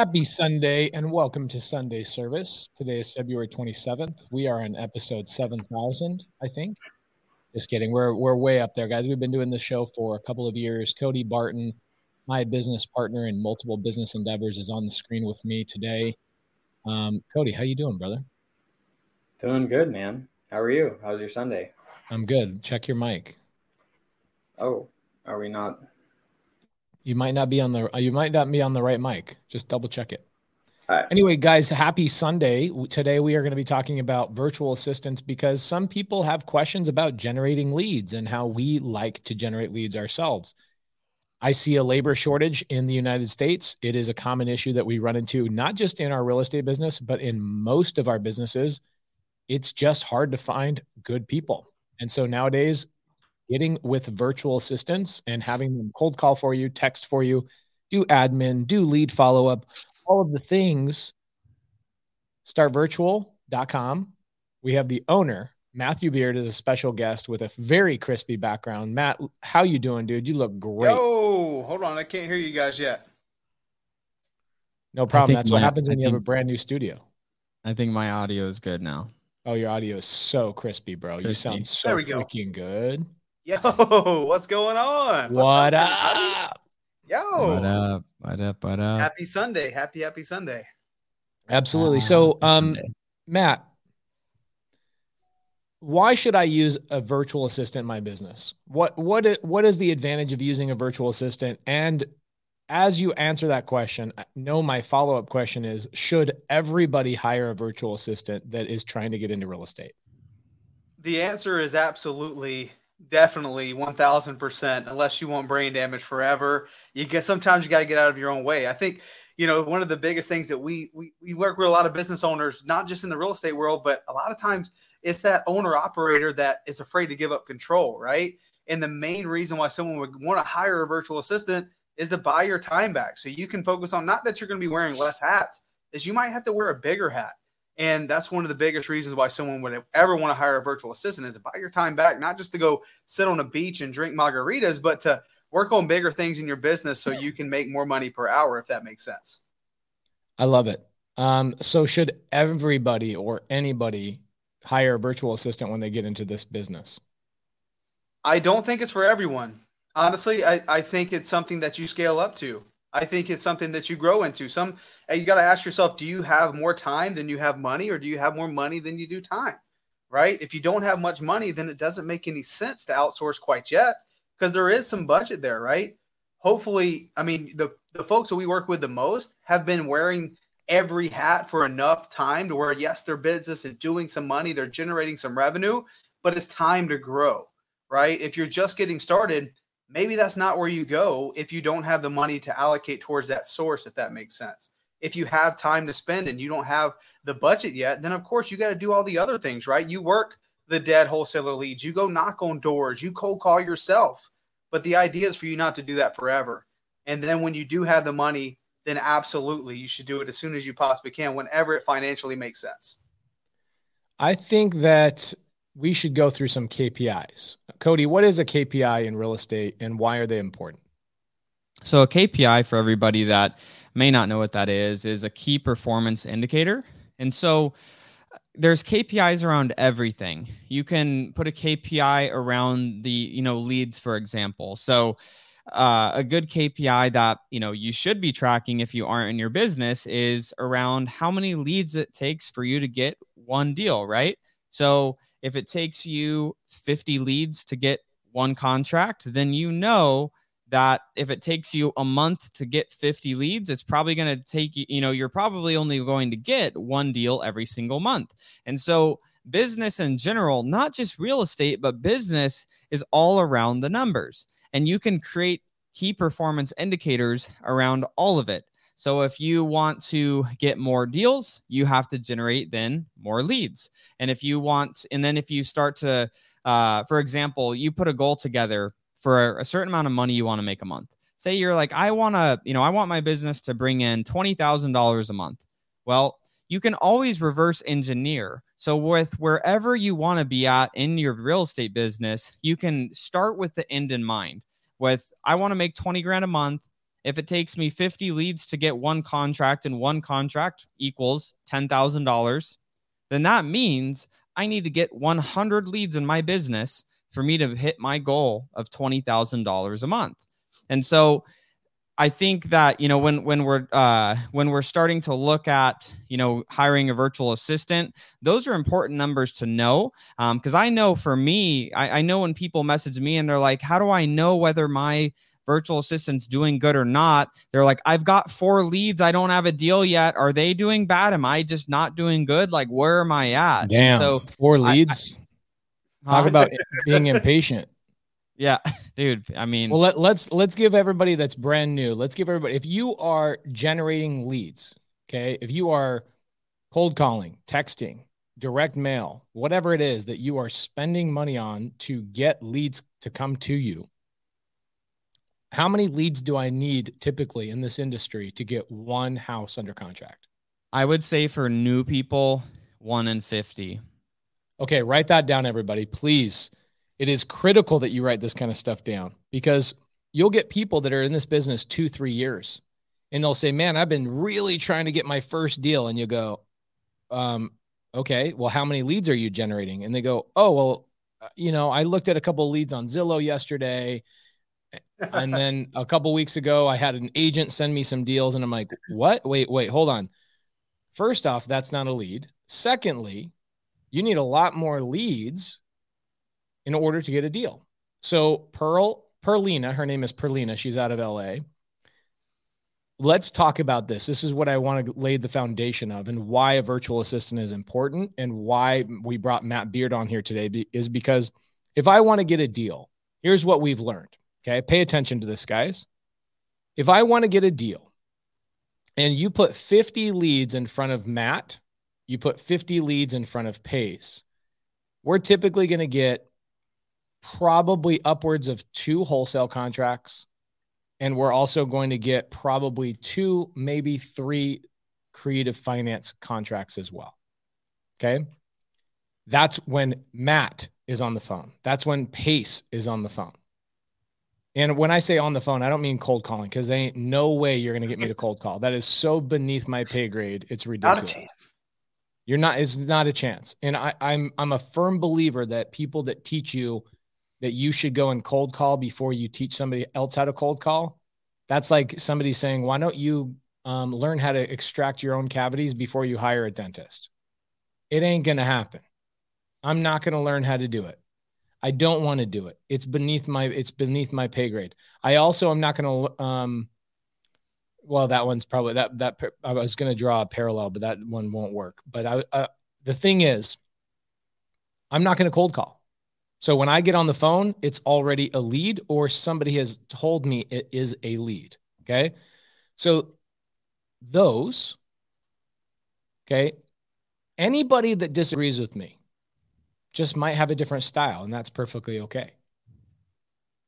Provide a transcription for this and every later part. Happy Sunday and welcome to Sunday Service. Today is February 27th. We are on episode 7,000, I think. Just kidding. We're way up there, guys. We've been doing this show for a couple of years. Cody Barton, my business partner in multiple business endeavors, is on the screen with me today. Cody, how you doing, brother? Doing good, man. How are you? How's your Sunday? I'm good. Check your mic. Oh, are we not? You might not be on the right mic. Just double check it. All right. Anyway, guys, happy Sunday. Today we are going to be talking about virtual assistants because some people have questions about generating leads and how we like to generate leads ourselves. I see a labor shortage in the United States. It is a common issue that we run into, not just in our real estate business, but in most of our businesses. It's just hard to find good people. And so nowadays, getting with virtual assistants and having them cold call for you, text for you, do admin, do lead follow-up, all of the things. Startvirtual.com. We have the owner, Matthew Beard, as a special guest with a very crispy background. Matt, how you doing, dude? You look great. Yo, hold on. I can't hear you guys yet. No problem. That's what happens when you have a brand new studio. I think my audio is good now. Oh, your audio is so crispy, bro. You sound so freaking good. Yo, what's going on? What up? Yo. What up? Happy Sunday. Happy Sunday. Absolutely. So, Matt, why should I use a virtual assistant in my business? What is the advantage of using a virtual assistant? And as you answer that question, my follow-up question is, should everybody hire a virtual assistant that is trying to get into real estate? The answer is absolutely, definitely 1,000%, unless you want brain damage forever. Sometimes you got to get out of your own way. I think, one of the biggest things that we work with a lot of business owners, not just in the real estate world, but a lot of times it's that owner operator that is afraid to give up control, right? And the main reason why someone would want to hire a virtual assistant is to buy your time back. So you can focus on, not that you're going to be wearing less hats, is you might have to wear a bigger hat. And that's one of the biggest reasons why someone would ever want to hire a virtual assistant, is to buy your time back, not just to go sit on a beach and drink margaritas, but to work on bigger things in your business so you can make more money per hour, if that makes sense. I love it. So should everybody or anybody hire a virtual assistant when they get into this business? I don't think it's for everyone. Honestly, I think it's something that you scale up to. I think it's something that you grow into. You got to ask yourself, do you have more time than you have money, or do you have more money than you do time, right? If you don't have much money, then it doesn't make any sense to outsource quite yet, because there is some budget there, right? Hopefully, the folks that we work with the most have been wearing every hat for enough time to where, yes, their business is doing some money, they're generating some revenue, but it's time to grow, right? If you're just getting started, maybe that's not where you go if you don't have the money to allocate towards that source, if that makes sense. If you have time to spend and you don't have the budget yet, then of course you got to do all the other things, right? You work the dead wholesaler leads, you go knock on doors, you cold call yourself. But the idea is for you not to do that forever. And then when you do have the money, then absolutely you should do it as soon as you possibly can, whenever it financially makes sense. I think that we should go through some KPIs. Cody, what is a KPI in real estate and why are they important? So a KPI, for everybody that may not know what that is a key performance indicator. And so there's KPIs around everything. You can put a KPI around the, leads, for example. So a good KPI that, you should be tracking if you aren't in your business is around how many leads it takes for you to get one deal, right? So if it takes you 50 leads to get one contract, then that if it takes you a month to get 50 leads, it's probably going to take you, you're probably only going to get one deal every single month. And so business in general, not just real estate, but business is all around the numbers. And you can create key performance indicators around all of it. So if you want to get more deals, you have to generate then more leads. And if you start to, for example, you put a goal together for a certain amount of money you want to make a month. Say you're like, I want my business to bring in $20,000 a month. Well, you can always reverse engineer. So with wherever you want to be at in your real estate business, you can start with the end in mind. I want to make $20,000 a month. If it takes me 50 leads to get one contract and one contract equals $10,000, then that means I need to get 100 leads in my business for me to hit my goal of $20,000 a month. And so I think that, you know, when we're starting to look at, you know, hiring a virtual assistant, those are important numbers to know. Because I know for me, I know when people message me and they're like, how do I know whether my virtual assistant's doing good or not? They're like, I've got 4 leads. I don't have a deal yet. Are they doing bad? Am I just not doing good? Like, where am I at? Damn, so 4 leads. Talk about being impatient. Yeah, dude. I mean, well, let's give everybody that's brand new. Let's give everybody, if you are generating leads, okay, if you are cold calling, texting, direct mail, whatever it is that you are spending money on to get leads to come to you, how many leads do I need typically in this industry to get one house under contract? I would say for new people, 1 in 50. Okay, write that down, everybody, please. It is critical that you write this kind of stuff down, because you'll get people that are in this business 2-3 years and they'll say, man, I've been really trying to get my first deal. And you go, okay, well, how many leads are you generating? And they go, oh, well, you know, I looked at a couple of leads on Zillow yesterday. And then a couple of weeks ago, I had an agent send me some deals. And I'm like, what? Wait, hold on. First off, that's not a lead. Secondly, you need a lot more leads in order to get a deal. So Perlina, her name is Perlina. She's out of LA. Let's talk about this. This is what I want to lay the foundation of, and why a virtual assistant is important, and why we brought Matt Beard on here today is because if I want to get a deal, here's what we've learned. Okay. Pay attention to this, guys. If I want to get a deal and you put 50 leads in front of Matt, you put 50 leads in front of Pace, we're typically going to get probably upwards of 2 wholesale contracts. And we're also going to get probably 2, maybe 3 creative finance contracts as well. Okay. That's when Matt is on the phone. That's when Pace is on the phone. And when I say on the phone, I don't mean cold calling, because there ain't no way you're going to get me to cold call. That is so beneath my pay grade. It's ridiculous. Not a chance. It's not a chance. And I'm a firm believer that people that teach you that you should go and cold call before you teach somebody else how to cold call. That's like somebody saying, why don't you learn how to extract your own cavities before you hire a dentist? It ain't going to happen. I'm not going to learn how to do it. I don't want to do it. It's beneath my pay grade. I also am not going to, well, that one's probably that I was going to draw a parallel, but that one won't work. But the thing is, I'm not going to cold call. So when I get on the phone, it's already a lead, or somebody has told me it is a lead. Okay. So those, okay. Anybody that disagrees with me just might have a different style, and that's perfectly okay.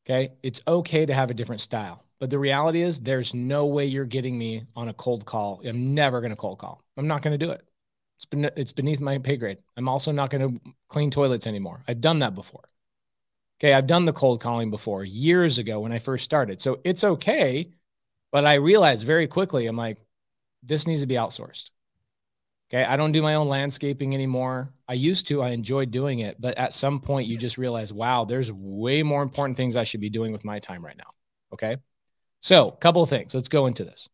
Okay. It's okay to have a different style, but the reality is there's no way you're getting me on a cold call. I'm never going to cold call. I'm not going to do it. It's beneath my pay grade. I'm also not going to clean toilets anymore. I've done that before. Okay. I've done the cold calling before years ago when I first started. So it's okay. But I realized very quickly, I'm like, this needs to be outsourced. Okay. I don't do my own landscaping anymore. I used to, I enjoyed doing it, but at some point you just realize, wow, there's way more important things I should be doing with my time right now. Okay. So a couple of things, let's go into this.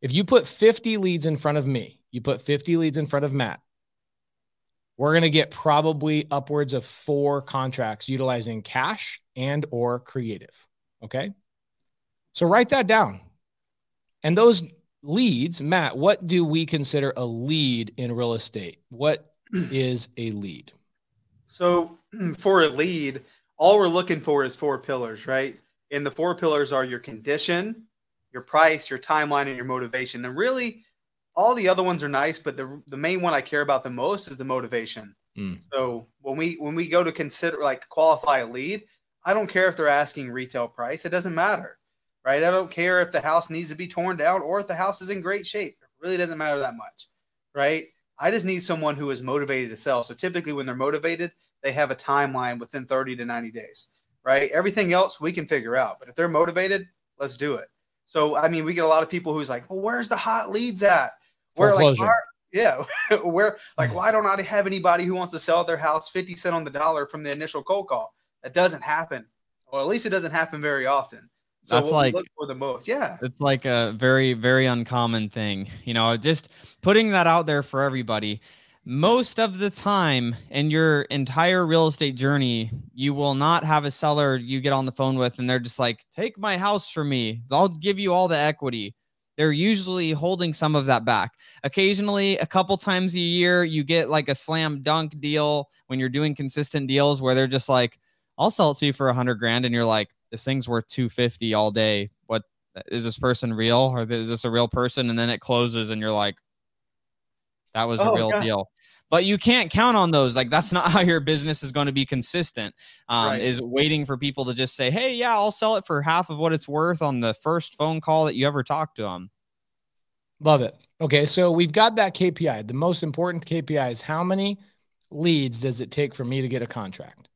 If you put 50 leads in front of me, you put 50 leads in front of Matt, we're going to get probably upwards of 4 contracts utilizing cash and or creative. Okay. So write that down. And those leads, Matt, what do we consider a lead in real estate? What is a lead? So for a lead, all we're looking for is 4 pillars, right? And the 4 pillars are your condition, your price, your timeline, and your motivation. And really, all the other ones are nice, but the main one I care about the most is the motivation. So when we go to consider, like, qualify a lead, I don't care if they're asking retail price. It doesn't matter, right? I don't care if the house needs to be torn down or if the house is in great shape. It really doesn't matter that much, right? I just need someone who is motivated to sell. So typically when they're motivated, they have a timeline within 30 to 90 days, right? Everything else we can figure out, but if they're motivated, let's do it. So, I mean, we get a lot of people who's like, well, where's the hot leads at? We're like, yeah, we're like, why don't I have anybody who wants to sell their house 50 cents on the dollar from the initial cold call? That doesn't happen, or at least it doesn't happen very often. So that's like look for the most. Yeah, it's like a very, very uncommon thing. You know, just putting that out there for everybody. Most of the time in your entire real estate journey, you will not have a seller you get on the phone with and they're just like, take my house from me. I'll give you all the equity. They're usually holding some of that back. Occasionally, a couple times a year, you get like a slam dunk deal when you're doing consistent deals where they're just like, I'll sell it to you for $100,000. And you're like, this thing's worth $250 all day. What is this person real? Or is this a real person? And then it closes and you're like, that was a real deal. But you can't count on those. Like, that's not how your business is going to be consistent, is waiting for people to just say, hey, yeah, I'll sell it for half of what it's worth on the first phone call that you ever talk to them. Love it. Okay. So we've got that KPI. The most important KPI is how many leads does it take for me to get a contract?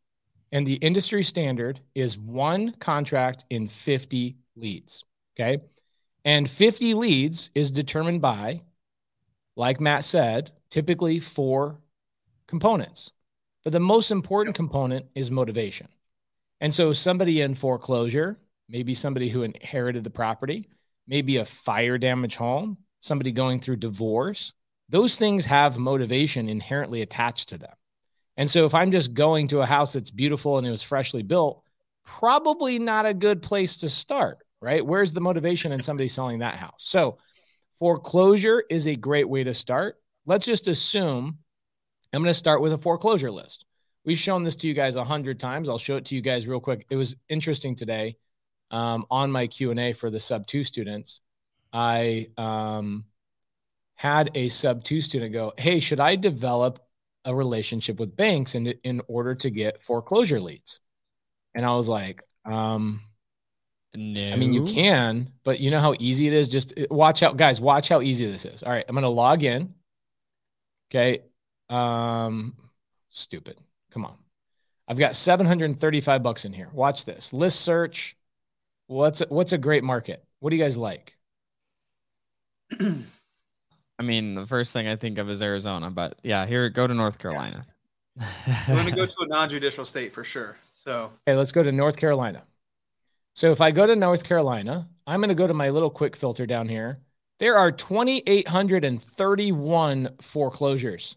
And the industry standard is one contract in 50 leads. Okay. And 50 leads is determined by, like Matt said, typically four components, but the most important component is motivation. And so somebody in foreclosure, maybe somebody who inherited the property, maybe a fire damage home, somebody going through divorce, those things have motivation inherently attached to them. And so if I'm just going to a house that's beautiful and it was freshly built, probably not a good place to start, right? Where's the motivation in somebody selling that house? So foreclosure is a great way to start. Let's just assume I'm going to start with a foreclosure list. We've shown this to you guys 100 times. I'll show it to you guys real quick. It was interesting today on my Q&A for the Sub2 students. I had a Sub2 student go, hey, should I develop a relationship with banks in order to get foreclosure leads? And I was like, no. I mean, you can, but you know how easy it is? Just watch out, guys. Watch how easy this is. All right, I'm going to log in. Okay. Stupid. Come on. I've got $735 in here. Watch this. List search. What's a great market? What do you guys like? I mean, the first thing I think of is Arizona, but yeah, here, go to North Carolina. Yes. I'm going to go to a non-judicial state for sure. So, okay, let's go to North Carolina. So if I go to North Carolina, I'm going to go to my little quick filter down here. There are 2,831 foreclosures.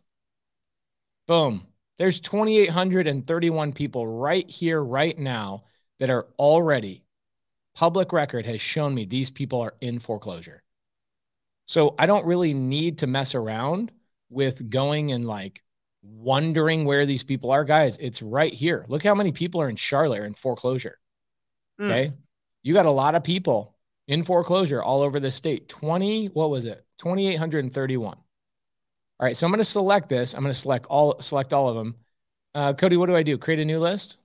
Boom. There's 2,831 people right here, right now that are already, public record has shown me these people are in foreclosure. So I don't really need to mess around with going and like wondering where these people are. Guys, it's right here. Look how many people are in Charlotte in foreclosure. Okay. You got a lot of people in foreclosure all over the state. 2,831. All right. So I'm going to select this. I'm going to select all of them. Cody, what do I do? Create a new list?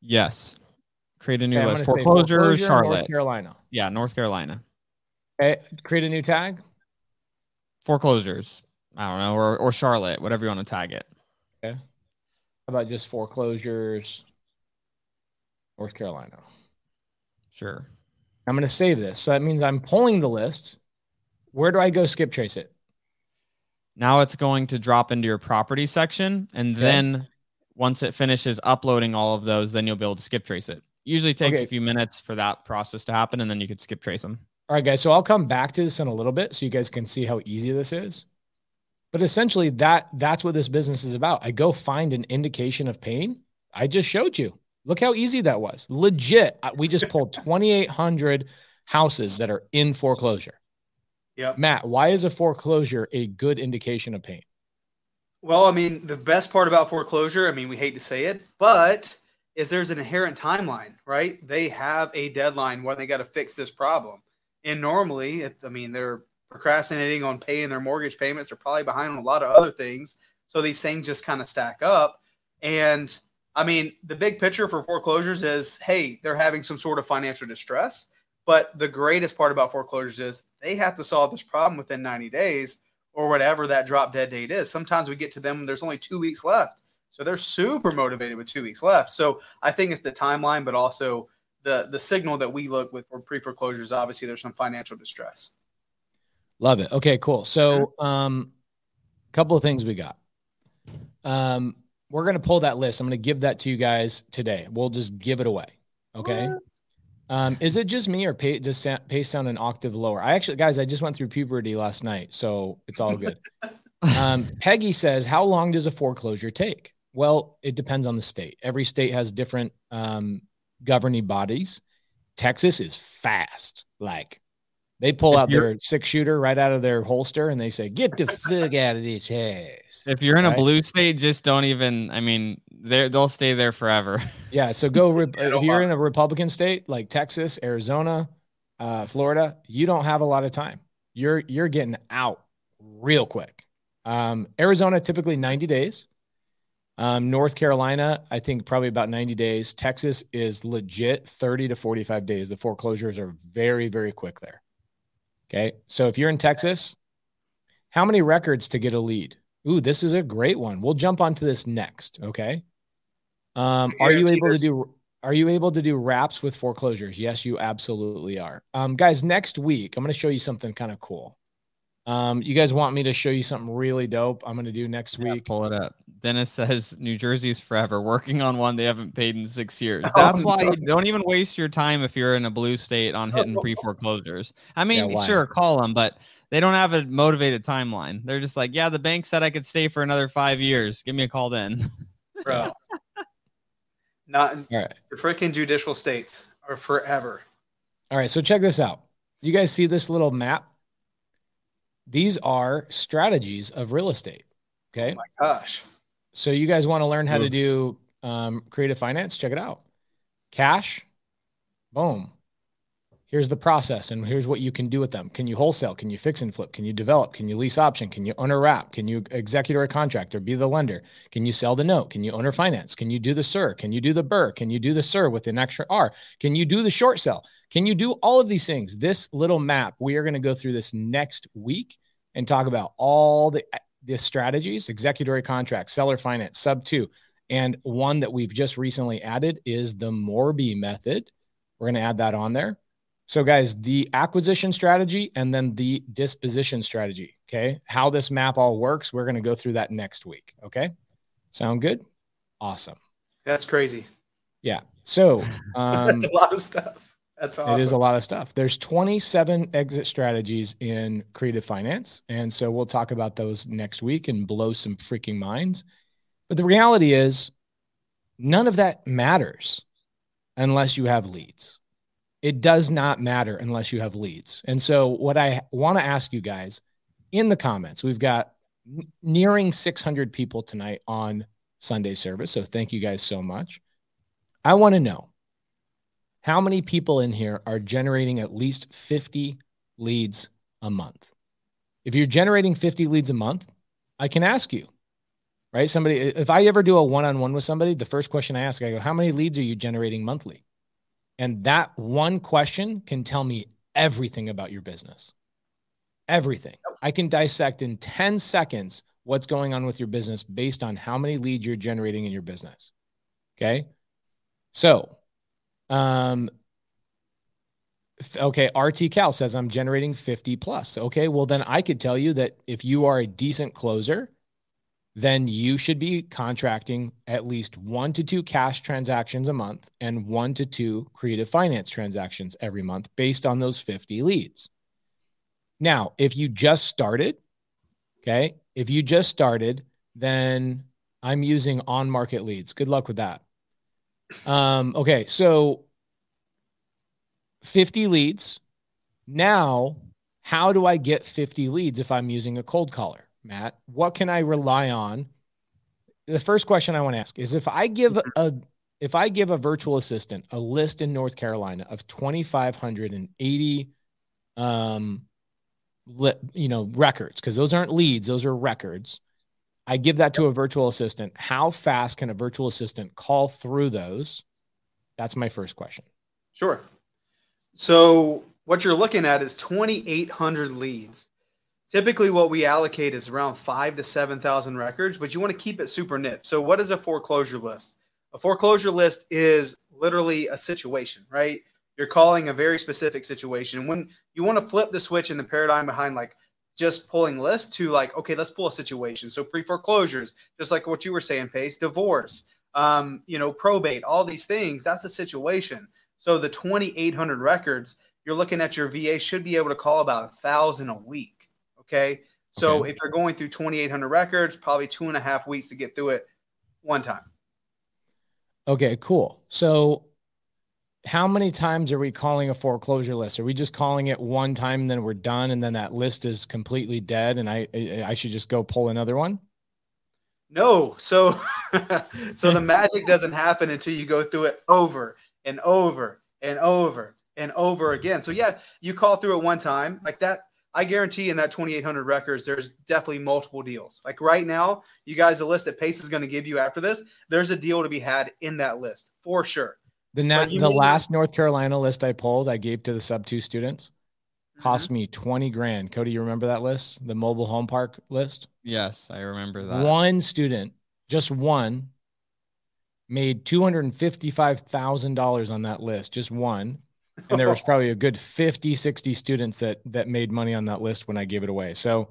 Yes. Create a new list. Foreclosure, Charlotte. North Carolina. Yeah. North Carolina. Okay. Create a new tag. Foreclosures. I don't know. Or Charlotte, whatever you want to tag it. Okay. How about just foreclosures, North Carolina? Sure. I'm going to save this. So that means I'm pulling the list. Where do I go skip trace it? Now it's going to drop into your property section. And then once it finishes uploading all of those, then you'll be able to skip trace it. Usually takes a few minutes for that process to happen. And then you could skip trace them. All right, guys. So I'll come back to this in a little bit so you guys can see how easy this is. But essentially that's what this business is about. I go find an indication of pain. I just showed you. Look how easy that was. Legit. We just pulled 2,800 houses that are in foreclosure. Yeah. Matt, why is a foreclosure a good indication of pain? Well, I mean, the best part about foreclosure, I mean, we hate to say it, but is there's an inherent timeline, right? They have a deadline when they got to fix this problem. And normally, they're procrastinating on paying their mortgage payments. They're probably behind on a lot of other things. So these things just kind of stack up. And I mean, the big picture for foreclosures is, hey, they're having some sort of financial distress. But the greatest part about foreclosures is they have to solve this problem within 90 days or whatever that drop dead date is. Sometimes we get to them when there's only 2 weeks left. So they're super motivated with 2 weeks left. So I think it's the timeline, but also the signal that we look with for pre-foreclosures. Obviously, there's some financial distress. Love it. Okay, cool. So a couple of things we got. We're going to pull that list. I'm going to give that to you guys today. We'll just give it away. Okay. Is it just me or does Pace sound an octave lower? I actually, guys, I just went through puberty last night, so it's all good. Peggy says, how long does a foreclosure take? Well, it depends on the state. Every state has different governing bodies. Texas is fast. Like they pull out their 6-shooter right out of their holster and they say, get the fuck out of this house. If you're in a blue state, just don't even, I mean, they'll stay there forever. Yeah. So go, if you're in a Republican state like Texas, Arizona, Florida, you don't have a lot of time. You're getting out real quick. Arizona, typically 90 days. North Carolina, I think probably about 90 days. Texas is legit 30 to 45 days. The foreclosures are very, very quick there. Okay. So if you're in Texas, how many records to get a lead? Ooh, this is a great one. We'll jump onto this next. Okay. Are you able to do wraps with foreclosures? Yes, you absolutely are. Guys, next week, I'm going to show you something kind of cool. You guys want me to show you something really dope? I'm going to do next week. Pull it up. Dennis says New Jersey's forever working on one they haven't paid in 6 years. That's why you don't even waste your time if you're in a blue state on hitting pre-foreclosures. I mean, sure, call them, but they don't have a motivated timeline. They're just like, yeah, the bank said I could stay for another 5 years. Give me a call then. Bro. The freaking judicial states are forever. All right, so check this out. You guys see this little map? These are strategies of real estate. Okay. Oh my gosh. So you guys want to learn how to do creative finance? Check it out. Cash. Boom. Here's the process. And here's what you can do with them. Can you wholesale? Can you fix and flip? Can you develop? Can you lease option? Can you owner wrap? Can you executor a contract or be the lender? Can you sell the note? Can you owner finance? Can you do the SIR? Can you do the BRRR? Can you do the SIR with an extra R? Can you do the short sell? Can you do all of these things? This little map, we are going to go through this next week and talk about all the strategies, executor contract, seller finance, Sub2. And one that we've just recently added is the Morby method. We're going to add that on there. So guys, the acquisition strategy and then the disposition strategy, okay? How this map all works, we're going to go through that next week, okay? Sound good? Awesome. That's crazy. Yeah. So that's a lot of stuff. That's awesome. It is a lot of stuff. There's 27 exit strategies in creative finance, and so we'll talk about those next week and blow some freaking minds. But the reality is none of that matters unless you have leads. It does not matter unless you have leads. And so what I want to ask you guys in the comments, we've got nearing 600 people tonight on Sunday service. So thank you guys so much. I want to know how many people in here are generating at least 50 leads a month. If you're generating 50 leads a month, I can ask you, right? Somebody, if I ever do a one-on-one with somebody, the first question I ask, I go, how many leads are you generating monthly? And that one question can tell me everything about your business. Everything. I can dissect in 10 seconds what's going on with your business based on how many leads you're generating in your business. Okay. So, okay. RT Cal says I'm generating 50 plus. Okay. Well, then I could tell you that if you are a decent closer, then you should be contracting at least 1 to 2 cash transactions a month and 1 to 2 creative finance transactions every month based on those 50 leads. Now, if you just started, okay, then I'm using on-market leads. Good luck with that. Okay, so 50 leads. Now, how do I get 50 leads if I'm using a cold caller? Matt, what can I rely on? The first question I want to ask is if I give a virtual assistant a list in North Carolina of 2,580, records, because those aren't leads, those are records. I give that to a virtual assistant. How fast can a virtual assistant call through those? That's my first question. Sure. So what you're looking at is 2,800 leads. Typically what we allocate is around 5,000 to 7,000 records, but you want to keep it super niche. So what is a foreclosure list? A foreclosure list is literally a situation, right? You're calling a very specific situation. When you want to flip the switch in the paradigm behind like just pulling lists to like, okay, let's pull a situation. So pre-foreclosures, just like what you were saying, Pace, divorce, probate, all these things, that's a situation. So the 2,800 records, you're looking at your VA should be able to call about 1,000 a week. Okay. So if you're going through 2,800 records, probably 2.5 weeks to get through it one time. Okay, cool. So how many times are we calling a foreclosure list? Are we just calling it one time, then we're done, and then that list is completely dead, and I should just go pull another one? No. So the magic doesn't happen until you go through it over and over and over and over again. So yeah, you call through it one time like that. I guarantee in that 2,800 records, there's definitely multiple deals. Like right now, you guys, the list that Pace is going to give you after this, there's a deal to be had in that list for sure. The last North Carolina list I pulled, I gave to the Sub2 students, cost me $20,000. Cody, you remember that list? The mobile home park list? Yes, I remember that. One student, just one, made $255,000 on that list, just one. And there was probably a good 50, 60 students that made money on that list when I gave it away. So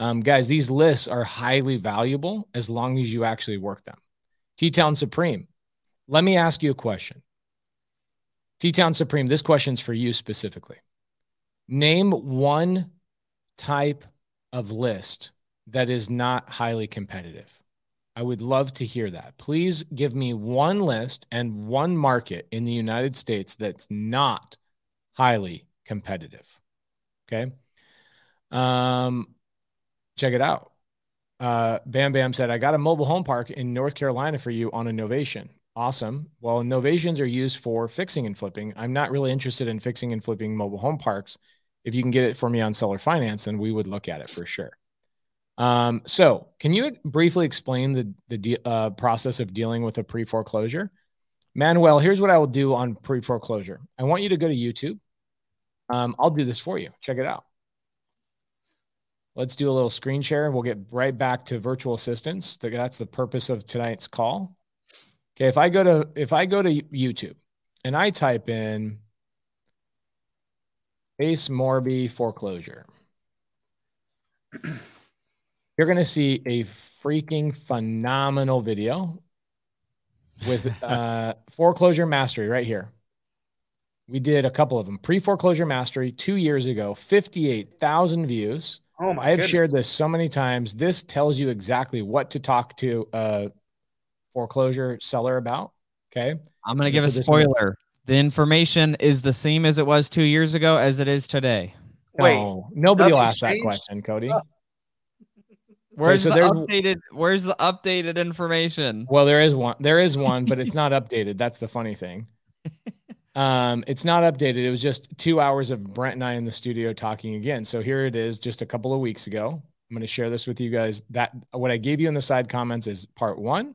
guys, these lists are highly valuable as long as you actually work them. T-Town Supreme, let me ask you a question. T-Town Supreme, this question's for you specifically. Name one type of list that is not highly competitive. I would love to hear that. Please give me one list and one market in the United States that's not highly competitive. Okay. Check it out. Bam Bam said, I got a mobile home park in North Carolina for you on a novation. Awesome. Well, novations are used for fixing and flipping. I'm not really interested in fixing and flipping mobile home parks. If you can get it for me on seller finance, then we would look at it for sure. So can you briefly explain the process of dealing with a pre-foreclosure? Manuel, here's what I will do on pre-foreclosure. I want you to go to YouTube. I'll do this for you. Check it out. Let's do a little screen share. We'll get right back to virtual assistants. That's the purpose of tonight's call. Okay. If I go to YouTube and I type in Ace Morby foreclosure, you're going to see a freaking phenomenal video with foreclosure mastery right here. We did a couple of them. Pre-foreclosure mastery 2 years ago, 58,000 views. Oh my! I have shared this so many times. This tells you exactly what to talk to a foreclosure seller about. Okay. I'm going to give a spoiler. The information is the same as it was 2 years ago as it is today. Wait, no, nobody will ask that question, Cody. Where's the updated information? Well, there is one, but it's not updated. That's the funny thing. It's not updated. It was just 2 hours of Brent and I in the studio talking again. So here it is just a couple of weeks ago. I'm going to share this with you guys. That what I gave you in the side comments is part one,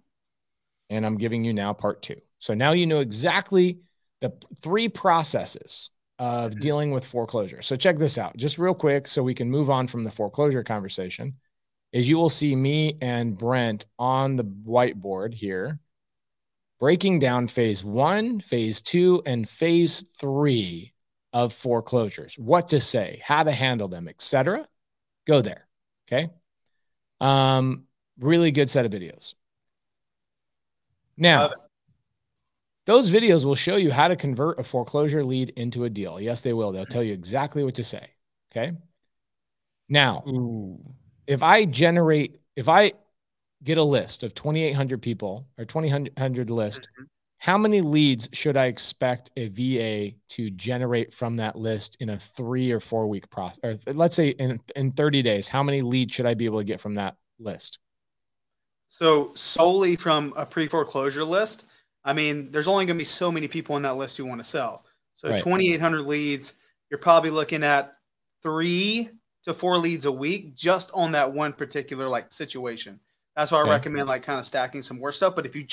and I'm giving you now part two. So now you know exactly the three processes of dealing with foreclosure. So check this out just real quick so we can move on from the foreclosure conversation. Is you will see me and Brent on the whiteboard here, breaking down phase one, phase two, and phase three of foreclosures, what to say, how to handle them, etc. Go there. Okay. Really good set of videos. Now, those videos will show you how to convert a foreclosure lead into a deal. Yes, they will. They'll tell you exactly what to say. Okay. Now, If I get a list of 2,800 people or 2,800 list, how many leads should I expect a VA to generate from that list in a 3 or 4 week process? Or let's say in 30 days, how many leads should I be able to get from that list? So solely from a pre-foreclosure list, I mean, there's only going to be so many people on that list who want to sell. So right. 2,800 leads, you're probably looking at 3 to 4 leads a week just on that one particular like situation. That's why I recommend like kind of stacking some more stuff. But if you're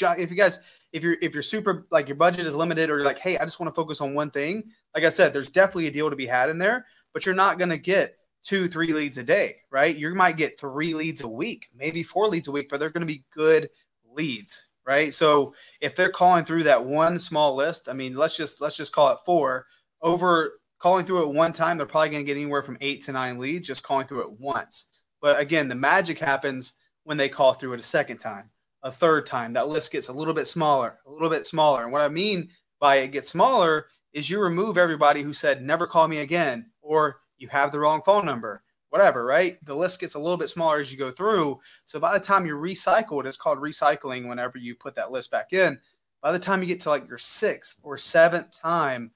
super like your budget is limited or you're like, hey, I just want to focus on one thing. Like I said, there's definitely a deal to be had in there, but you're not going to get 2-3 leads a day, right? You might get 3 leads a week, maybe 4 leads a week, but they're going to be good leads, right? So if they're calling through that one small list, I mean, let's just call it four, over calling through it one time, they're probably going to get anywhere from 8 to 9 leads just calling through it once. But again, the magic happens when they call through it a second time, a third time. That list gets a little bit smaller. And what I mean by it gets smaller is you remove everybody who said, never call me again, or you have the wrong phone number, whatever, right? The list gets a little bit smaller as you go through. So by the time you recycle it, it's called recycling whenever you put that list back in. By the time you get to like your 6th or 7th time,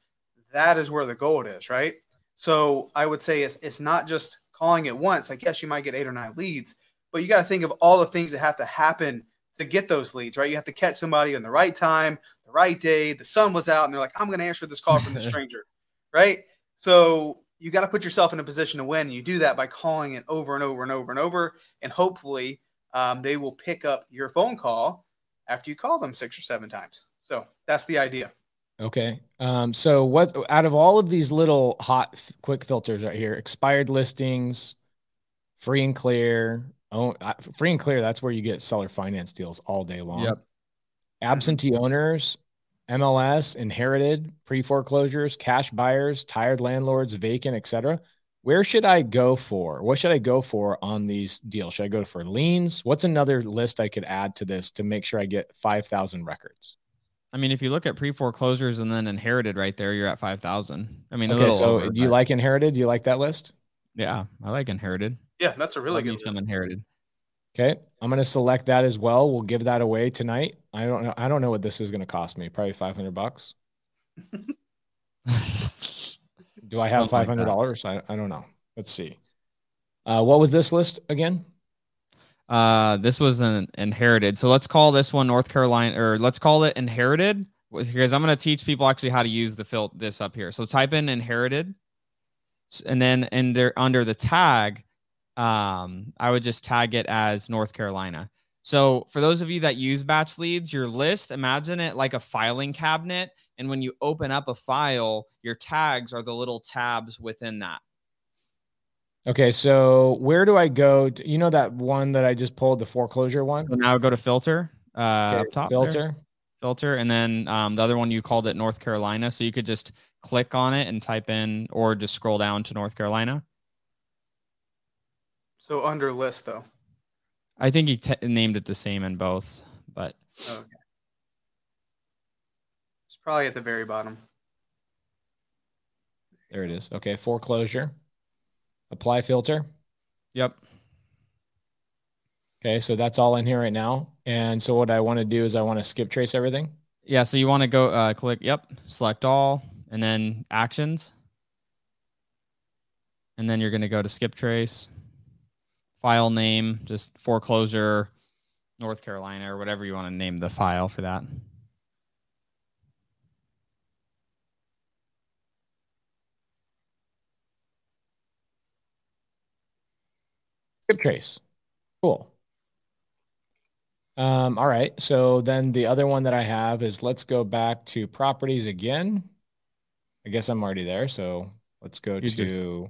that is where the gold is, right? So I would say it's not just calling it once. Like, yes, you might get 8 or 9 leads, but you got to think of all the things that have to happen to get those leads, right? You have to catch somebody on the right time, the right day, the sun was out, and they're like, I'm going to answer this call from the stranger, right? So you got to put yourself in a position to win. And you do that by calling it over and over and over and over, and hopefully they will pick up your phone call after you call them 6 or 7 times. So that's the idea. Okay. So what out of all of these little hot quick filters right here, expired listings, free and clear, free and clear, that's where you get seller finance deals all day long. Yep. Absentee owners, MLS, inherited, pre-foreclosures, cash buyers, tired landlords, vacant, etc. Where should I go for? What should I go for on these deals? Should I go for liens? What's another list I could add to this to make sure I get 5,000 records? I mean, if you look at pre-foreclosures and then inherited right there, you're at 5,000. I mean, okay. So do you like inherited? Do you like that list? Yeah, I like inherited. Yeah, that's a really good list. Some inherited. Okay, I'm going to select that as well. We'll give that away tonight. I don't know what this is going to cost me. Probably $500. Do I have $500? Like I don't know. Let's see. What was this list again? This was an inherited. So let's call this one North Carolina, or let's call it inherited, because I'm going to teach people actually how to use the this up here. So type in inherited, and then under the tag, I would just tag it as North Carolina. So for those of you that use Batch Leads, your list, imagine it like a filing cabinet. And when you open up a file, your tags are the little tabs within that. Okay. So where do I go? You know, that one that I just pulled, the foreclosure one. So now go to filter, okay, up top filter, there. Filter. And then, the other one you called it North Carolina. So you could just click on it and type in, or just scroll down to North Carolina. So under list though, I think he named it the same in both, but okay. It's probably at the very bottom. There it is. Okay. Foreclosure, apply filter. Yep. Okay. So that's all in here right now. And so what I want to do is I want to skip trace everything. Yeah. So you want to go click, yep, select all, and then actions. And then you're going to go to skip trace. File name, just foreclosure, North Carolina, or whatever you want to name the file for that. Skip trace. Cool. All right. So then the other one that I have is, let's go back to properties again. I guess I'm already there. So let's go to,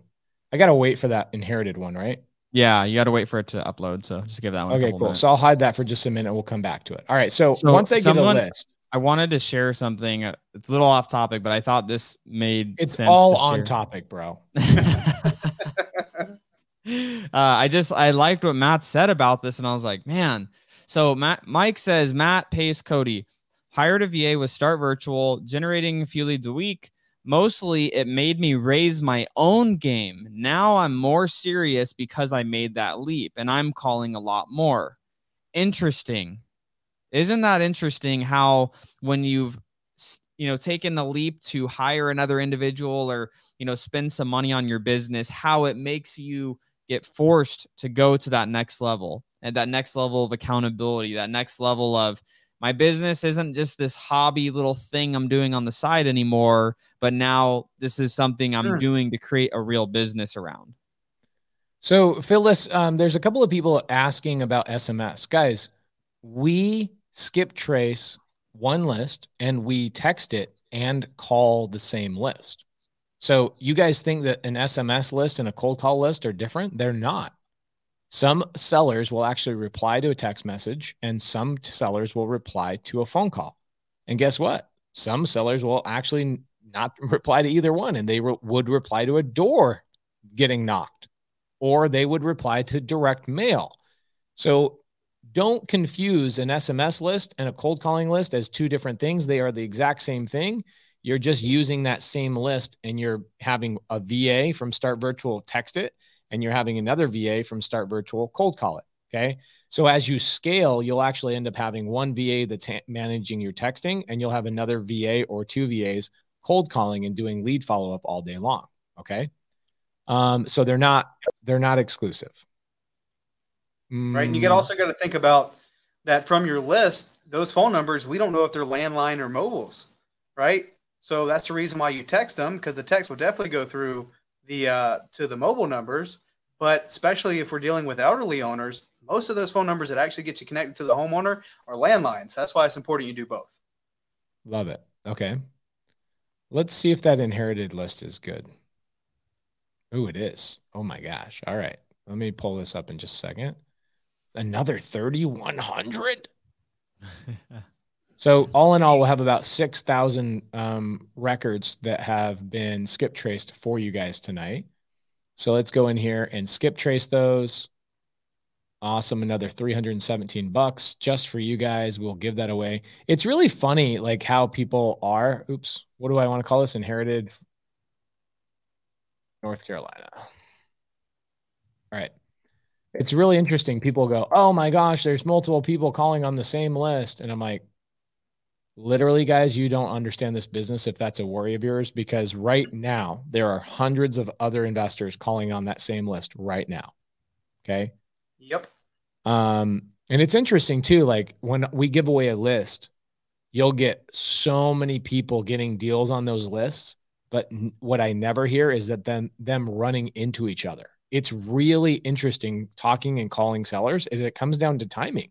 I got to wait for that inherited one, right? Yeah, you got to wait for it to upload. So just give that one. Okay, cool. Minutes. So I'll hide that for just a minute. We'll come back to it. All right. So once I get a list, I wanted to share something. It's a little off topic, but I thought this made sense. It's all on topic, bro. I liked what Matt said about this, and I was like, man. So Mike says, Matt, Pace, Cody hired a VA with Start Virtual, generating a few leads a week. Mostly it made me raise my own game. Now I'm more serious because I made that leap and I'm calling a lot more. Interesting. Isn't that interesting how when you've, taken the leap to hire another individual or, spend some money on your business, how it makes you get forced to go to that next level and that next level of accountability, that next level of, my business isn't just this hobby little thing I'm doing on the side anymore, but now this is something I'm doing to create a real business around. So Phyllis, there's a couple of people asking about SMS. Guys, we skip trace one list and we text it and call the same list. So you guys think that an SMS list and a cold call list are different? They're not. Some sellers will actually reply to a text message and some sellers will reply to a phone call. And guess what? Some sellers will actually not reply to either one, and they would reply to a door getting knocked, or they would reply to direct mail. So don't confuse an SMS list and a cold calling list as two different things. They are the exact same thing. You're just using that same list, and you're having a VA from Start Virtual text it, and you're having another VA from Start Virtual cold call it. Okay. So as you scale, you'll actually end up having one VA that's managing your texting, and you'll have another VA or two VAs cold calling and doing lead follow-up all day long. Okay. So they're not exclusive. Right. And you can also got to think about that from your list, those phone numbers, we don't know if they're landline or mobiles, right? So that's the reason why you text them, because the text will definitely go through the, to the mobile numbers. But especially if we're dealing with elderly owners, most of those phone numbers that actually get you connected to the homeowner are landlines. That's why it's important you do both. Love it. Okay. Let's see if that inherited list is good. Oh, it is. Oh my gosh. All right. Let me pull this up in just a second. Another 3,100. So all in all, we'll have about 6,000 records that have been skip traced for you guys tonight. So let's go in here and skip trace those. Awesome. Another $317 just for you guys. We'll give that away. It's really funny, like how people are. Oops. What do I want to call this? Inherited North Carolina. All right. It's really interesting. People go, oh my gosh, there's multiple people calling on the same list. And I'm like, literally, guys, you don't understand this business if that's a worry of yours, because right now there are hundreds of other investors calling on that same list right now. Okay. Yep. And it's interesting too, like when we give away a list, you'll get so many people getting deals on those lists. But what I never hear is that them running into each other. It's really interesting talking and calling sellers is it comes down to timing.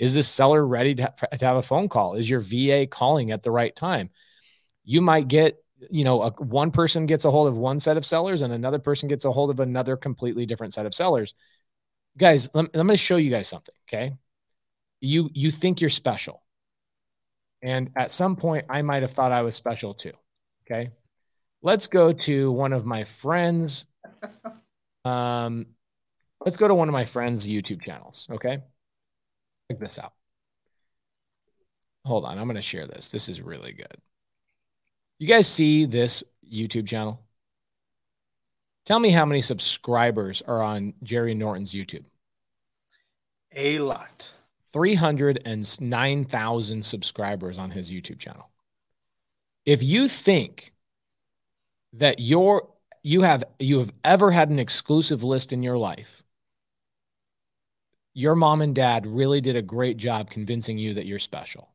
Is this seller ready to have a phone call? Is your VA calling at the right time? You might get, one person gets a hold of one set of sellers and another person gets a hold of another completely different set of sellers. Guys, I'm going to show you guys something, okay? You think you're special. And at some point, I might have thought I was special too, okay? Let's go to one of my friends. Let's go to one of my friends' YouTube channels, okay? Check this out. Hold on. I'm going to share this. This is really good. You guys see this YouTube channel? Tell me how many subscribers are on Jerry Norton's YouTube. A lot. 309,000 subscribers on his YouTube channel. If you think that you have ever had an exclusive list in your life, your mom and dad really did a great job convincing you that you're special.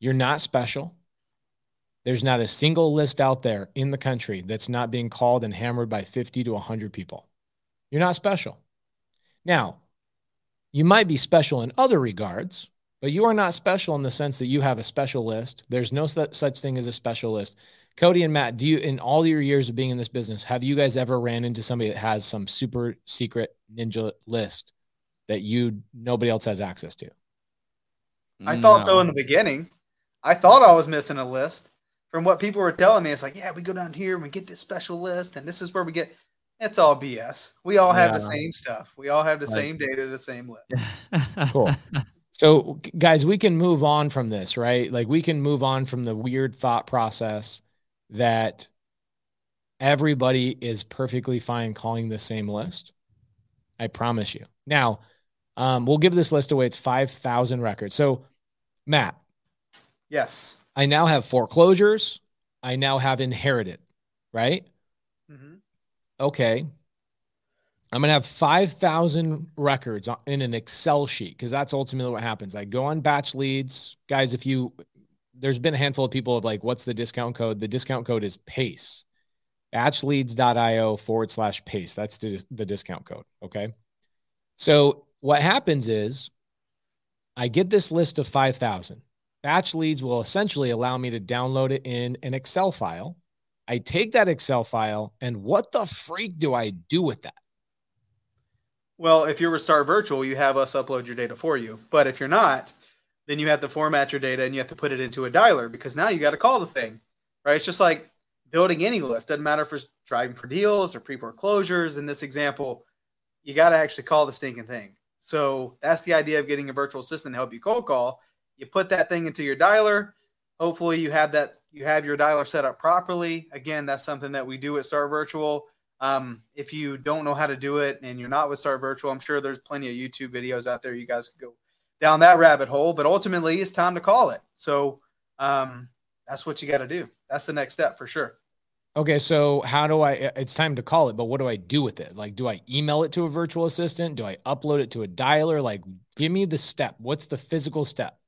You're not special. There's not a single list out there in the country that's not being called and hammered by 50 to 100 people. You're not special. Now, you might be special in other regards, but you are not special in the sense that you have a special list. There's no such thing as a special list. Cody and Matt, do you, in all your years of being in this business, have you guys ever ran into somebody that has some super secret ninja list that nobody else has access to? I thought so in the beginning. I thought I was missing a list from what people were telling me. It's like, yeah, we go down here and we get this special list and this is where we get, it's all BS. We all have the same stuff. We all have the same data, the same list. Cool. So guys, we can move on from this, right? Like we can move on from the weird thought process that everybody is perfectly fine calling the same list. I promise you. Now, we'll give this list away. It's 5,000 records. So, Matt. Yes. I now have foreclosures. I now have inherited, right? Mm-hmm. Okay. I'm going to have 5,000 records in an Excel sheet because that's ultimately what happens. I go on Batch Leads. Guys, there's been a handful of people of like, what's the discount code? The discount code is PACE. Batchleads.io/PACE. That's the discount code. Okay. So what happens is I get this list of 5,000. Batch Leads will essentially allow me to download it in an Excel file. I take that Excel file and what the freak do I do with that? Well, if you're with Start Virtual, you have us upload your data for you. But if you're not, Then you have to format your data and you have to put it into a dialer because now you got to call the thing, right? It's just like building any list. Doesn't matter if it's driving for deals or pre-foreclosures. In this example, you got to actually call the stinking thing. So that's the idea of getting a virtual assistant to help you cold call. You put that thing into your dialer. Hopefully you have that. You have your dialer set up properly. Again, that's something that we do at Start Virtual. If you don't know how to do it and you're not with Start Virtual, I'm sure there's plenty of YouTube videos out there. You guys can go down that rabbit hole, but ultimately it's time to call it. So that's what you got to do. That's the next step for sure. Okay. So how do I, it's time to call it, but what do I do with it? Like, do I email it to a virtual assistant? Do I upload it to a dialer? Like, give me the step. What's the physical step?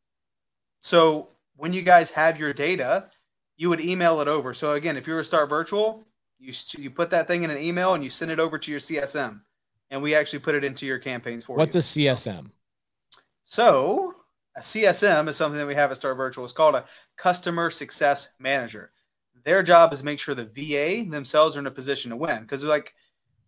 So when you guys have your data, you would email it over. So again, if you were Start Virtual, you put that thing in an email and you send it over to your CSM, and we actually put it into your campaigns for you. What's a CSM? So a CSM is something that we have at Start Virtual. It's called a customer success manager. Their job is to make sure the VA themselves are in a position to win. Because like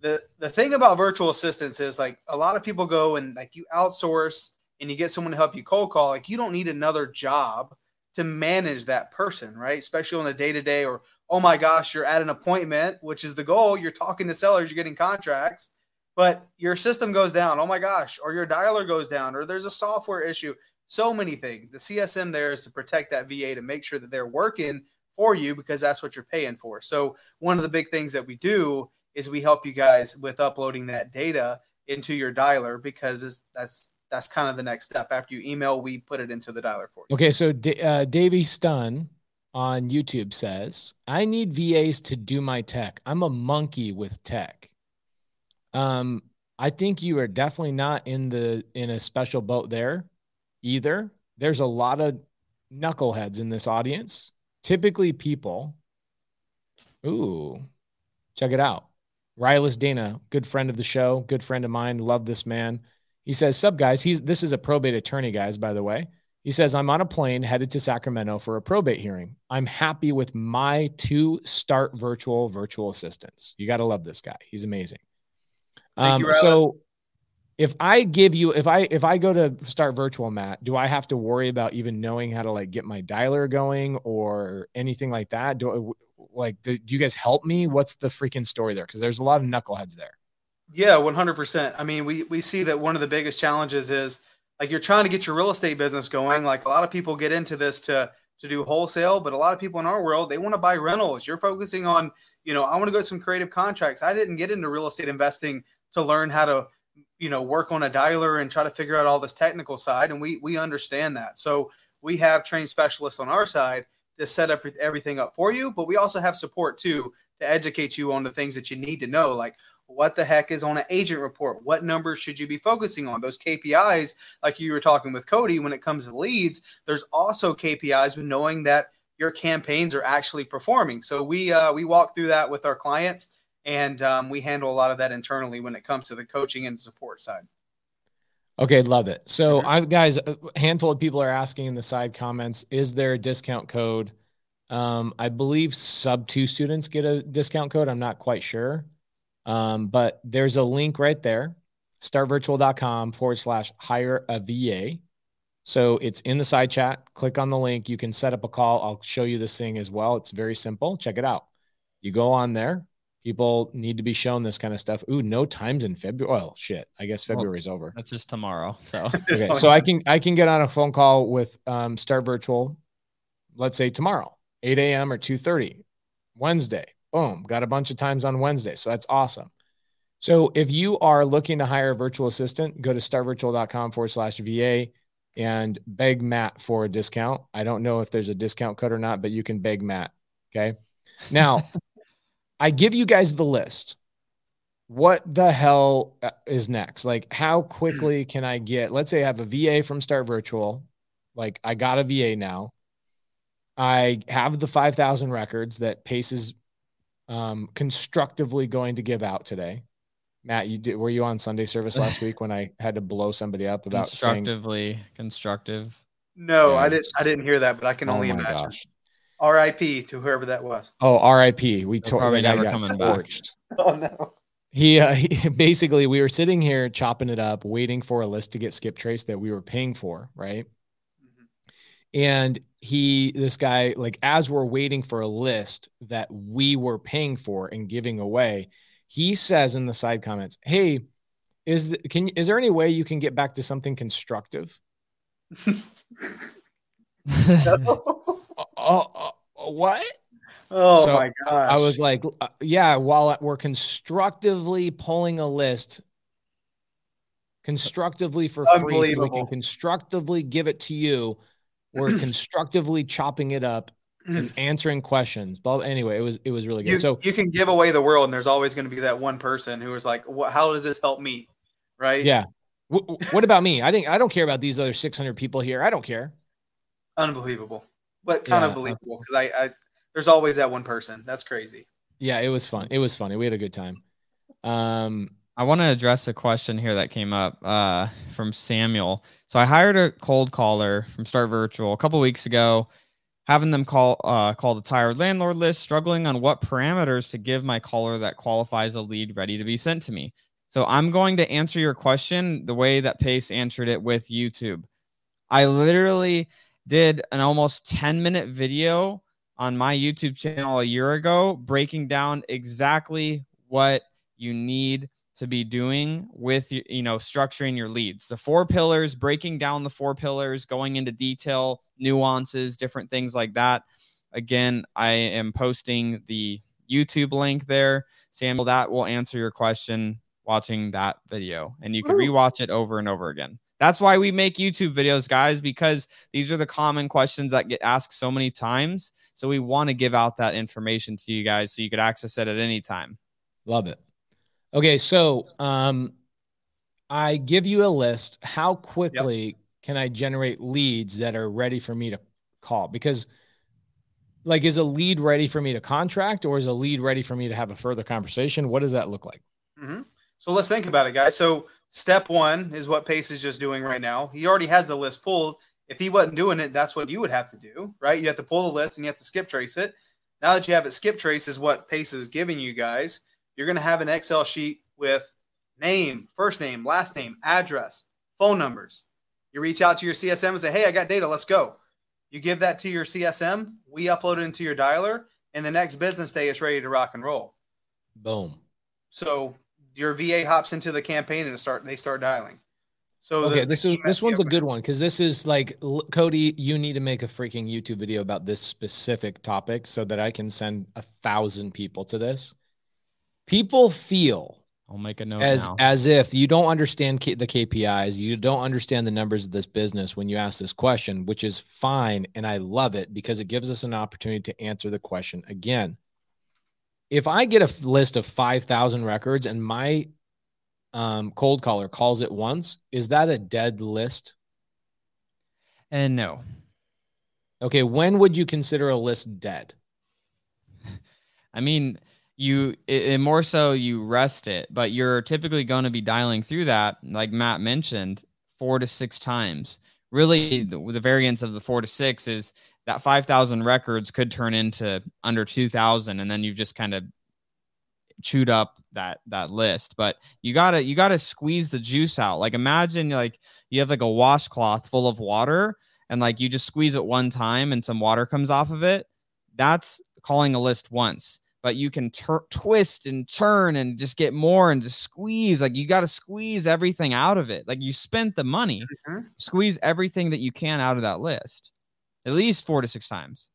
the thing about virtual assistants is like a lot of people go and like you outsource and you get someone to help you cold call. Like you don't need another job to manage that person, right? Especially on a day-to-day or, oh my gosh, you're at an appointment, which is the goal. You're talking to sellers, you're getting contracts, but your system goes down. Oh my gosh. Or your dialer goes down, or there's a software issue. So many things. The CSM there is to protect that VA to make sure that they're working for you because that's what you're paying for. So one of the big things that we do is we help you guys with uploading that data into your dialer because that's kind of the next step. After you email, we put it into the dialer for you. Okay, so Davey Stun on YouTube says, I need VAs to do my tech. I'm a monkey with tech. I think you are definitely not in a special boat there either. There's a lot of knuckleheads in this audience. Typically people, ooh, check it out. Rylas Dana, good friend of the show, good friend of mine, love this man. He says, sub guys, this is a probate attorney, guys, by the way. He says, I'm on a plane headed to Sacramento for a probate hearing. I'm happy with my 2 Start virtual assistants. You got to love this guy. He's amazing. Thank you, so if I go to Start Virtual, Matt, do I have to worry about even knowing how to like get my dialer going or anything like that? Do you guys help me? What's the freaking story there? Cause there's a lot of knuckleheads there. Yeah, 100%. I mean, we see that one of the biggest challenges is like you're trying to get your real estate business going. Like a lot of people get into this to do wholesale, but a lot of people in our world, they want to buy rentals. You're focusing on, you know, I want to go to some creative contracts. I didn't get into real estate investing to learn how to, you know, work on a dialer and try to figure out all this technical side. And we understand that. So we have trained specialists on our side to set up everything up for you, but we also have support too to educate you on the things that you need to know. Like, what the heck is on an agent report? What numbers should you be focusing on? Those KPIs, like you were talking with Cody, when it comes to leads, there's also KPIs with knowing that your campaigns are actually performing. So we walk through that with our clients, and we handle a lot of that internally when it comes to the coaching and support side. Okay, love it. So guys, a handful of people are asking in the side comments, is there a discount code? I believe Sub2 students get a discount code. I'm not quite sure. But there's a link right there, startvirtual.com/hire-a-VA. So it's in the side chat, click on the link. You can set up a call. I'll show you this thing as well. It's very simple. Check it out. You go on there. People need to be shown this kind of stuff. Ooh, no times in February. Well, shit. I guess February's over. That's just tomorrow. So, okay. So I can get on a phone call with, Start Virtual. Let's say tomorrow, 8 a.m. or 2:30 Wednesday. Boom, got a bunch of times on Wednesday. So that's awesome. So if you are looking to hire a virtual assistant, go to startvirtual.com/VA and beg Matt for a discount. I don't know if there's a discount code or not, but you can beg Matt. Okay. Now I give you guys the list. What the hell is next? Like how quickly can I get, let's say I have a VA from Start Virtual. Like I got a VA now. I have the 5,000 records that Pace is constructively going to give out today. Matt, were you on Sunday Service last week when I had to blow somebody up about constructive? No, yeah. I didn't hear that, but I can only imagine. Gosh. R.I.P. to whoever that was. Oh, R.I.P. We probably never coming back. Oh no. He basically we were sitting here chopping it up, waiting for a list to get skip traced that we were paying for, right? Mm-hmm. And this guy, like, as we're waiting for a list that we were paying for and giving away, he says in the side comments, "Hey, is there any way you can get back to something constructive?" What? Oh, so my gosh. I was like, yeah, while we're constructively pulling a list, constructively for free, so we can constructively give it to you. We're constructively chopping it up and answering questions. But anyway, it was really good. So you can give away the world, and there's always going to be that one person who is like, "How does this help me?" Right? Yeah. What about me? I don't care about these other 600 people here. I don't care. Unbelievable, but kind of believable because I there's always that one person. That's crazy. Yeah, it was fun. It was funny. We had a good time. I want to address a question here that came up from Samuel. So I hired a cold caller from Start Virtual a couple of weeks ago, having them call the tired landlord list, struggling on what parameters to give my caller that qualifies a lead ready to be sent to me. So I'm going to answer your question the way that Pace answered it with YouTube. I literally did an almost 10-minute video on my YouTube channel a year ago, breaking down exactly what you need to be doing with, structuring your leads, the four pillars, breaking down the four pillars, going into detail, nuances, different things like that. Again, I am posting the YouTube link there. Samuel, that will answer your question watching that video, and you can rewatch it over and over again. That's why we make YouTube videos, guys, because these are the common questions that get asked so many times. So we want to give out that information to you guys so you could access it at any time. Love it. Okay, so I give you a list. How quickly can I generate leads that are ready for me to call? Because, like, is a lead ready for me to contract, or is a lead ready for me to have a further conversation? What does that look like? Mm-hmm. So let's think about it, guys. So step one is what Pace is just doing right now. He already has the list pulled. If he wasn't doing it, that's what you would have to do, right? You have to pull the list and you have to skip trace it. Now that you have it skip trace is what Pace is giving you guys. You're going to have an Excel sheet with name, first name, last name, address, phone numbers. You reach out to your CSM and say, "Hey, I got data. Let's go." You give that to your CSM. We upload it into your dialer, and the next business day it's ready to rock and roll. Boom. So your VA hops into the campaign and they start dialing. So okay, this one's a good one because this is like, Cody, you need to make a freaking YouTube video about this specific topic so that I can send 1,000 people to this. People feel as if you don't understand the KPIs, you don't understand the numbers of this business when you ask this question, which is fine. And I love it because it gives us an opportunity to answer the question again. If I get a list of 5,000 records and my cold caller calls it once, is that a dead list? And no. Okay. When would you consider a list dead? I mean, you rest it, but you're typically going to be dialing through that, like Matt mentioned, 4 to 6 times. Really, the variance of the 4 to 6 is that 5,000 records could turn into under 2,000, and then you've just kind of chewed up that list. But you gotta squeeze the juice out. Like, imagine like you have like a washcloth full of water, and like you just squeeze it one time, and some water comes off of it. That's calling a list once. But you can twist and turn and just get more and just squeeze. Like, you got to squeeze everything out of it. Like, you spent the money, squeeze everything that you can out of that list, at least 4 to 6 times.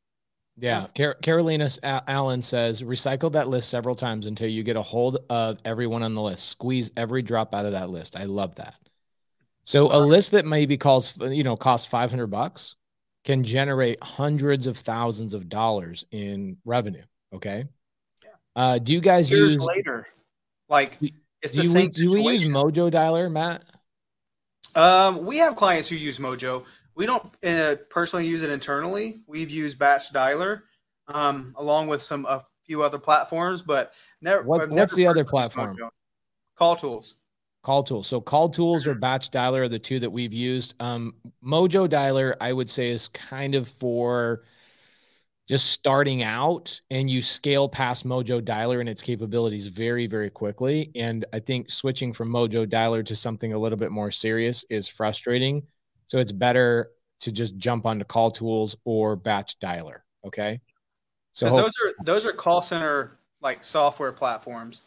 Yeah. Carolina Allen says, recycle that list several times until you get a hold of everyone on the list. Squeeze every drop out of that list. I love that. So a list that maybe costs $500 can generate hundreds of thousands of dollars in revenue. Okay. Do you guys use later? Like, it's the same. Do we use Mojo Dialer, Matt? We have clients who use Mojo. We don't personally use it internally. We've used Batch Dialer, along with a few other platforms, but never. What's the other platform? Call Tools. Call Tools. So Call Tools or Batch Dialer are the two that we've used. Mojo Dialer, I would say, is kind of for just starting out, and you scale past Mojo Dialer and its capabilities very, very quickly. And I think switching from Mojo Dialer to something a little bit more serious is frustrating. So it's better to just jump onto Call Tools or Batch Dialer. Okay. So those are call center like software platforms,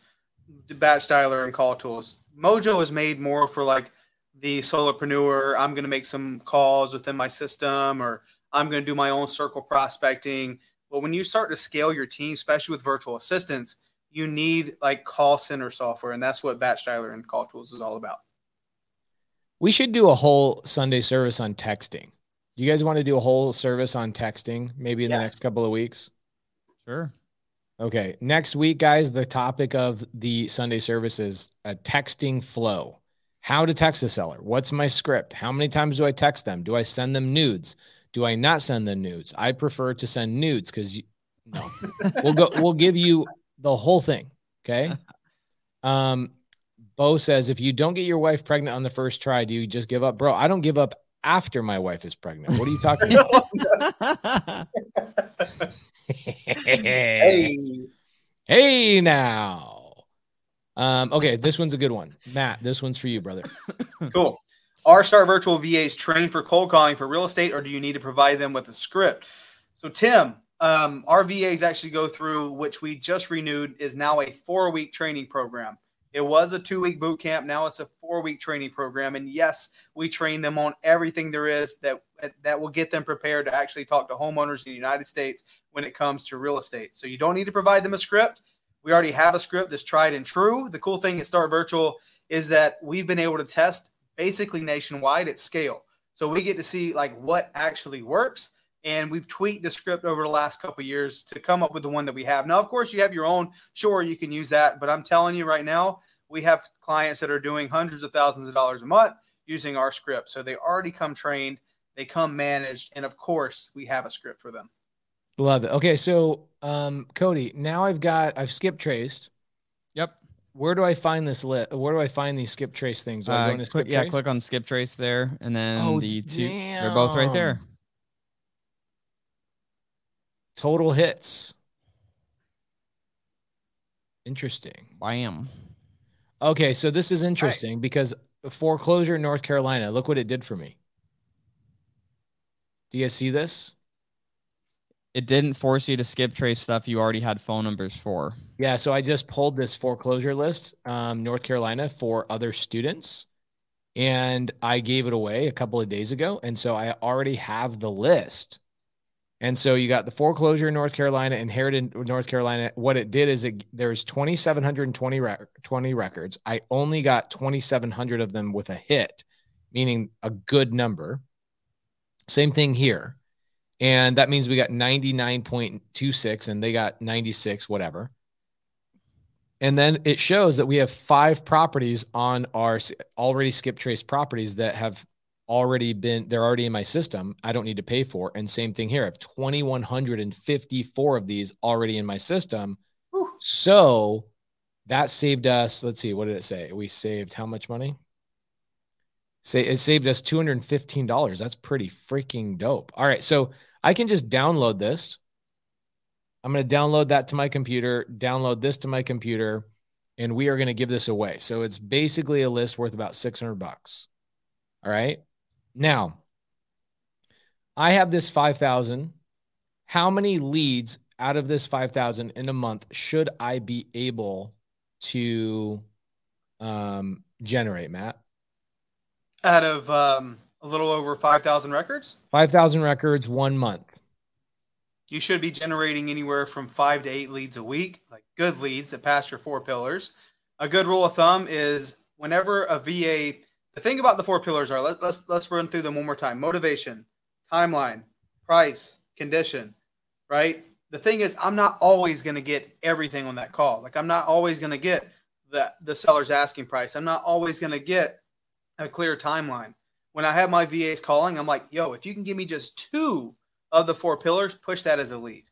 the Batch Dialer and Call Tools. Mojo is made more for like the solopreneur. I'm going to make some calls within my system, or I'm going to do my own circle prospecting. But when you start to scale your team, especially with virtual assistants, you need like call center software. And that's what Batch Dialer and Call Tools is all about. We should do a whole Sunday service on texting. You guys want to do a whole service on texting maybe in the next couple of weeks? Sure. Okay. Next week, guys, the topic of the Sunday service is a texting flow. How to text a seller. What's my script? How many times do I text them? Do I send them nudes? Do I not send them nudes? I prefer to send nudes because no. We'll give you the whole thing. Okay. Bo says, if you don't get your wife pregnant on the first try, do you just give up? Bro, I don't give up after my wife is pregnant. What are you talking about? Hey now. Okay, this one's a good one. Matt, this one's for you, brother. Cool. Are Start Virtual VAs trained for cold calling for real estate, or do you need to provide them with a script? So, Tim, our VAs actually go through, which we just renewed, is now a 4-week training program. It was a 2-week boot camp. Now it's a 4-week training program. And yes, we train them on everything there is that will get them prepared to actually talk to homeowners in the United States when it comes to real estate. So you don't need to provide them a script. We already have a script that's tried and true. The cool thing at Start Virtual is that we've been able to test basically nationwide at scale. So we get to see like what actually works. And we've tweaked the script over the last couple of years to come up with the one that we have. Now, of course, you have your own. Sure, you can use that. But I'm telling you right now, we have clients that are doing hundreds of thousands of dollars a month using our script. So they already come trained. They come managed. And, of course, we have a script for them. Love it. Okay, so, Cody, now I've skip traced. Yep. Where do I find this list? Where do I find these skip trace things? Do I go into skip trace? Yeah, click on skip trace there. And then two, they're both right there. Total hits. Interesting. Bam. Okay, so this is interesting because foreclosure in North Carolina, look what it did for me. Do you guys see this? It didn't force you to skip trace stuff you already had phone numbers for. Yeah, so I just pulled this foreclosure list, North Carolina, for other students, and I gave it away a couple of days ago, and so I already have the list. And so you got the foreclosure in North Carolina, inherited in North Carolina. What it did is there's 2,720 records. I only got 2,700 of them with a hit, meaning a good number. Same thing here. And that means we got 99.26 and they got 96, whatever. And then it shows that we have 5 properties on our already skip trace properties that have they're already in my system. I don't need to pay for. And same thing here. I have 2,154 of these already in my system. Whew. So that saved us. Let's see. What did it say? We saved how much money? It saved us $215. That's pretty freaking dope. All right. So I can just download this. I'm going to download that to my computer, download this to my computer, and we are going to give this away. So it's basically a list worth about $600. All right. Now, I have this 5,000. How many leads out of this 5,000 in a month should I be able to generate, Matt? Out of a little over 5,000 records? 5,000 records, 1 month. You should be generating anywhere from 5 to 8 leads a week, like good leads that pass your 4 pillars. A good rule of thumb is whenever a VA... The thing about the 4 pillars are, let's run through them one more time. Motivation, timeline, price, condition, right? The thing is, I'm not always going to get everything on that call. Like, I'm not always going to get the seller's asking price. I'm not always going to get a clear timeline. When I have my VAs calling, I'm like, yo, if you can give me just 2 of the 4 pillars, push that as a lead.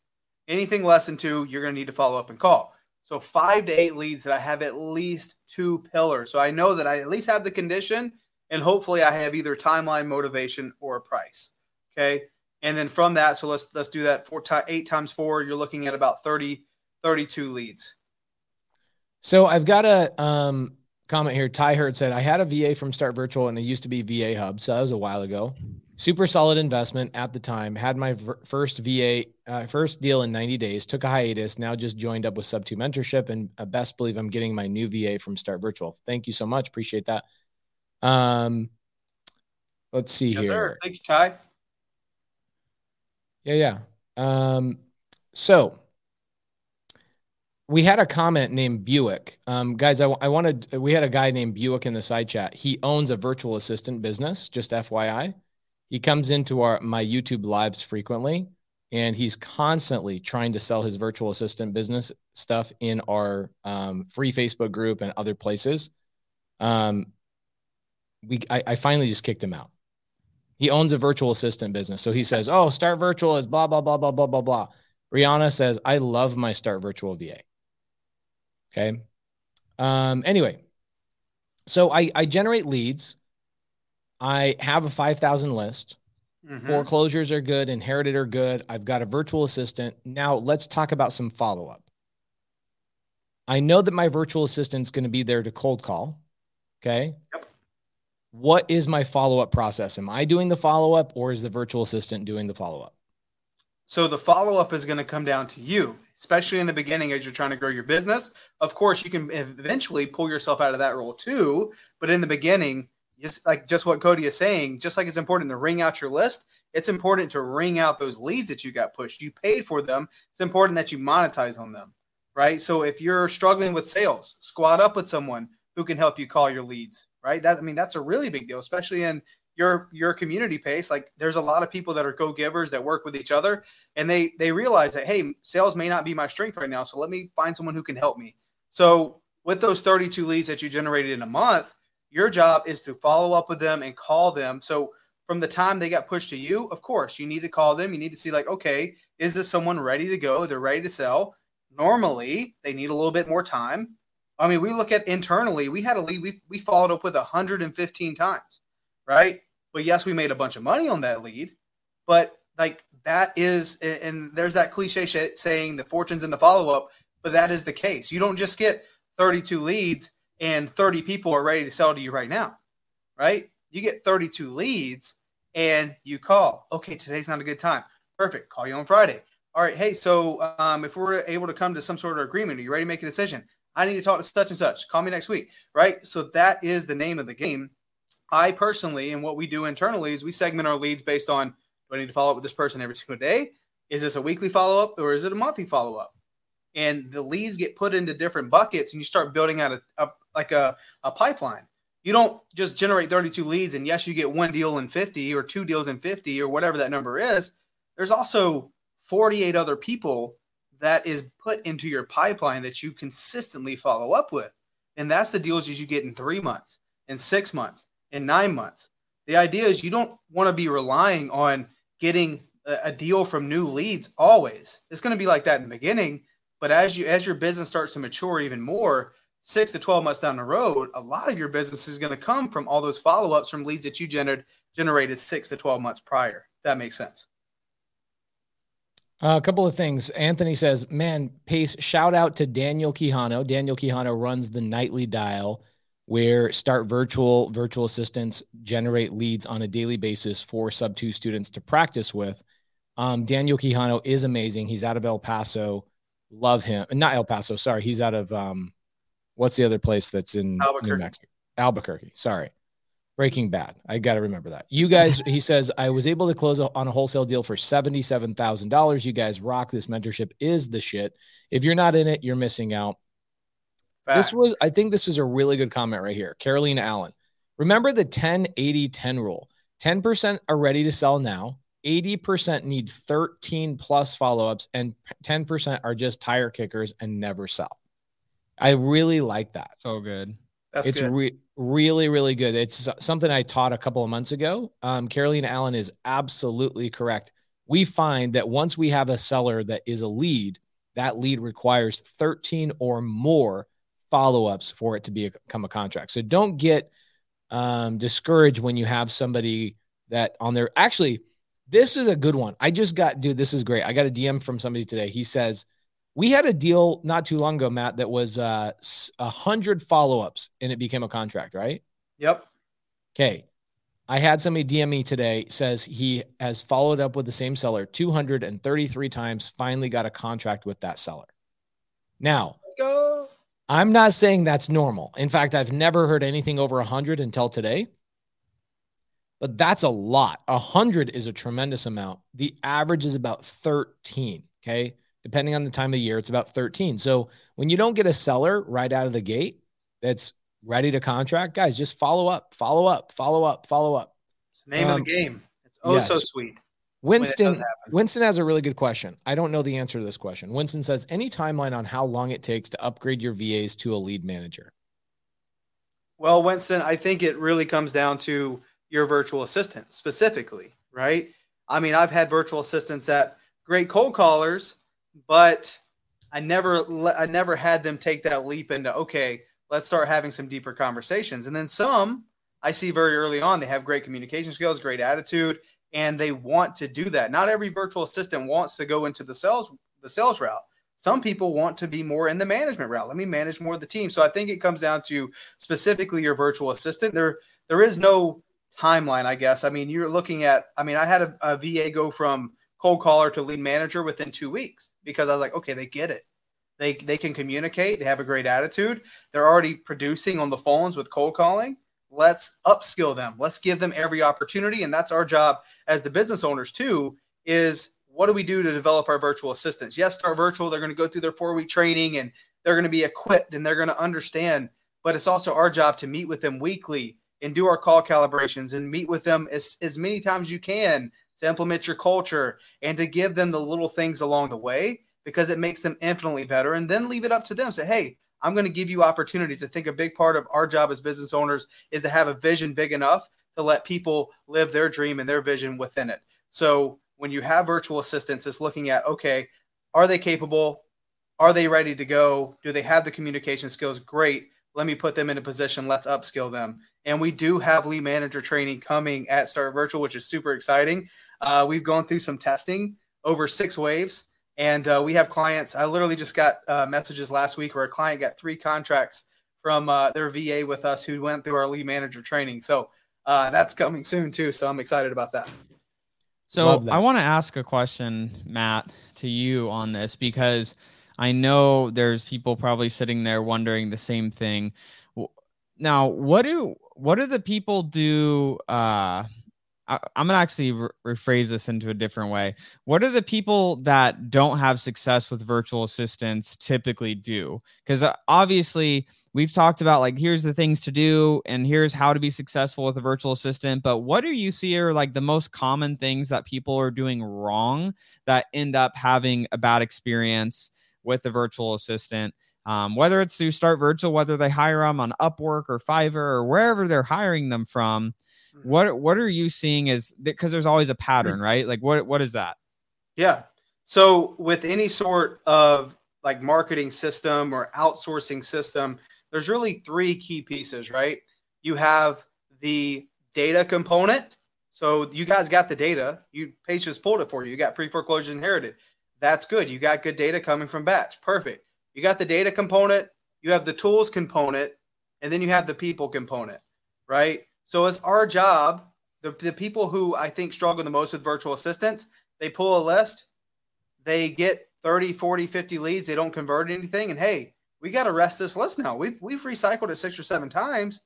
Anything less than 2, you're going to need to follow up and call. So 5 to 8 leads that I have at least 2 pillars. So I know that I at least have the condition, and hopefully I have either timeline, motivation, or price. Okay. And then from that, so let's do that 8 times 4, you're looking at about 32 leads. So I've got a comment here. Ty Hurt said, I had a VA from Start Virtual and it used to be VA Hub. So that was a while ago. Super solid investment at the time. Had my first deal in 90 days, took a hiatus, now just joined up with Sub2 mentorship, and I best believe I'm getting my new VA from Start Virtual. Thank you so much. Appreciate that. Let's see here. Sure. Thank you, Ty. Yeah. So we had a comment named Buick. Guys, we had a guy named Buick in the side chat. He owns a virtual assistant business, just FYI. He comes into my YouTube lives frequently, and he's constantly trying to sell his virtual assistant business stuff in our free Facebook group and other places. I finally just kicked him out. He owns a virtual assistant business. So he says, oh, Start Virtual is blah, blah, blah, blah, blah, blah, blah. Rihanna says, I love my Start Virtual VA. Okay. Anyway, so I generate leads. I have a 5,000 list. Mm-hmm. Foreclosures are good. Inherited are good. I've got a virtual assistant. Now let's talk about some follow-up. I know that my virtual assistant's going to be there to cold call. Okay. Yep. What is my follow-up process? Am I doing the follow-up, or is the virtual assistant doing the follow-up? So the follow-up is going to come down to you, especially in the beginning as you're trying to grow your business. Of course, you can eventually pull yourself out of that role too, but in the beginning, just what Cody is saying, just like it's important to ring out your list, it's important to ring out those leads that you got pushed. You paid for them. It's important that you monetize on them, right? So if you're struggling with sales, squat up with someone who can help you call your leads, right? That's a really big deal, especially in your community, Pace. Like, there's a lot of people that are go-givers that work with each other, and they realize that, hey, sales may not be my strength right now, so let me find someone who can help me. So with those 32 leads that you generated in a month, your job is to follow up with them and call them. So from the time they got pushed to you, of course, you need to call them. You need to see, like, okay, is this someone ready to go? They're ready to sell. Normally, they need a little bit more time. I mean, we look at internally, we had a lead we followed up with 115 times, right? But yes, we made a bunch of money on that lead, but like that is, and there's that cliche saying, the fortune's in the follow-up, but that is the case. You don't just get 32 leads and 30 people are ready to sell to you right now, right? You get 32 leads and you call. Okay, today's not a good time. Perfect. Call you on Friday. All right. Hey, so if we're able to come to some sort of agreement, are you ready to make a decision? I need to talk to such and such. Call me next week, right? So that is the name of the game. I personally, and what we do internally is we segment our leads based on, do I need to follow up with this person every single day? Is this a weekly follow-up or is it a monthly follow-up? And the leads get put into different buckets, and you start building out a pipeline. You don't just generate 32 leads and yes, you get one deal in 50 or two deals in 50 or whatever that number is. There's also 48 other people that is put into your pipeline that you consistently follow up with. And that's the deals that you get in 3 months, in 6 months, in 9 months. The idea is you don't want to be relying on getting a deal from new leads always. It's going to be like that in the beginning. But as your business starts to mature even more, 6 to 12 months down the road, a lot of your business is going to come from all those follow-ups from leads that you generated 6 to 12 months prior. That makes sense. A couple of things. Anthony says, man, Pace, shout out to Daniel Quijano. Daniel Quijano runs the Nightly Dial, where Start virtual assistants generate leads on a daily basis for Sub2 students to practice with. Daniel Quijano is amazing. He's out of El Paso. Love him. Not El Paso. Sorry. He's out of, what's the other place that's in New Mexico? Albuquerque. Sorry. Breaking Bad. I got to remember that. You guys, he says, I was able to close on a wholesale deal for $77,000. You guys rock. This mentorship is the shit. If you're not in it, you're missing out. Facts. I think this is a really good comment right here. Carolina Allen. Remember the 10-80-10 rule. 10% are ready to sell now. 80% need 13 plus follow-ups, and 10% are just tire kickers and never sell. I really like that. So good. It's good. Really, really good. It's something I taught a couple of months ago. Carolina Allen is absolutely correct. We find that once we have a seller that is a lead, that lead requires 13 or more follow-ups for it to become a contract. So don't get discouraged when you have somebody that on their... Actually, this is a good one. I just got... Dude, this is great. I got a DM from somebody today. He says, We had a deal not too long ago, Matt, that was 100 follow-ups and it became a contract, right? Yep. Okay. I had somebody DM me today, says he has followed up with the same seller 233 times, finally got a contract with that seller. Now, let's go. I'm not saying that's normal. In fact, I've never heard anything over 100 until today, but that's a lot. 100 is a tremendous amount. The average is about 13, okay? Depending on the time of year, it's about 13. So when you don't get a seller right out of the gate that's ready to contract, guys, just follow up. It's the name of the game. It's so sweet. Winston has a really good question. I don't know the answer to this question. Winston says, any timeline on how long it takes to upgrade your VAs to a lead manager? Well, Winston, I think it really comes down to your virtual assistant specifically, right? I mean, I've had virtual assistants that great cold callers, but I never had them take that leap into, okay, let's start having some deeper conversations. And then some I see very early on, they have great communication skills, great attitude, and they want to do that. Not every virtual assistant wants to go into the sales route. Some people want to be more in the management route. Let me manage more of the team. So I think it comes down to specifically your virtual assistant. There is no timeline, I guess. I mean, you're looking at, I mean, I had a VA go from cold caller to lead manager within 2 weeks because I was like, okay, they get it. They can communicate. They have a great attitude. They're already producing on the phones with cold calling. Let's upskill them. Let's give them every opportunity. And that's our job as the business owners too, is what do we do to develop our virtual assistants? Yes, start virtual. They're going to go through their 4-week training and they're going to be equipped and they're going to understand, but it's also our job to meet with them weekly and do our call calibrations and meet with them as many times as you can to implement your culture and to give them the little things along the way, because it makes them infinitely better. And then leave it up to them. Say, hey, I'm going to give you opportunities. I think a big part of our job as business owners is to have a vision big enough to let people live their dream and their vision within it. So when you have virtual assistants, it's looking at, okay, are they capable? Are they ready to go? Do they have the communication skills? Great. Let me put them in a position. Let's upskill them. And we do have lead manager training coming at Start Virtual, which is super exciting. We've gone through some testing over 6 waves, and we have clients. I literally just got messages last week where a client got 3 contracts from their VA with us who went through our lead manager training. So that's coming soon too. So I'm excited about that. So I want to ask a question, Matt, to you on this, because I know there's people probably sitting there wondering the same thing. Now, what do the people do? I'm going to actually rephrase this into a different way. What do the people that don't have success with virtual assistants typically do? Because obviously we've talked about, like, here's the things to do and here's how to be successful with a virtual assistant. But what do you see are, like, the most common things that people are doing wrong that end up having a bad experience with a virtual assistant? Whether it's through Start Virtual, whether they hire them on Upwork or Fiverr or wherever they're hiring them from, what are you seeing as, because there's always a pattern, right? Like what is that? Yeah. So with any sort of, like, marketing system or outsourcing system, there's really 3 key pieces, right? You have the data component. So you guys got the data. Pace just pulled it for you. You got pre-foreclosure inherited. That's good. You got good data coming from Batch. Perfect. You got the data component, you have the tools component, and then you have the people component, right? So it's our job, the people who I think struggle the most with virtual assistants, they pull a list, they get 30, 40, 50 leads, they don't convert anything, and hey, we got to rest this list now. We've recycled it 6 or 7 times.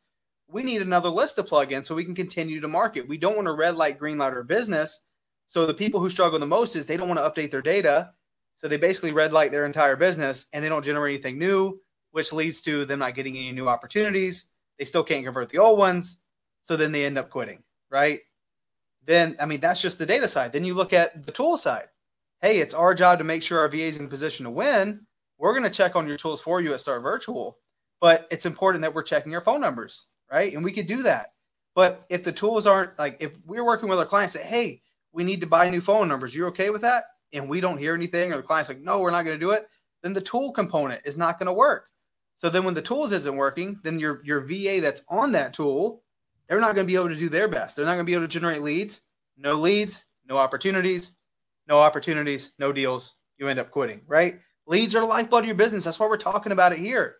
We need another list to plug in so we can continue to market. We don't want to red light, green light our business. So the people who struggle the most is they don't want to update their data. So they basically red light their entire business and they don't generate anything new, which leads to them not getting any new opportunities. They still can't convert the old ones. So then they end up quitting, right? Then, I mean, that's just the data side. Then you look at the tool side. Hey, it's our job to make sure our VA is in position to win. We're going to check on your tools for you at Start Virtual, but it's important that we're checking your phone numbers, right? And we could do that. But if the tools aren't, like, if we're working with our clients, say, hey, we need to buy new phone numbers. You're okay with that? And we don't hear anything, or the client's like, no, we're not going to do it, then the tool component is not going to work. So then when the tools isn't working, then your VA that's on that tool, they're not going to be able to do their best. They're not going to be able to generate leads, no opportunities, no deals. You end up quitting, right? Leads are the lifeblood of your business. That's why we're talking about it here.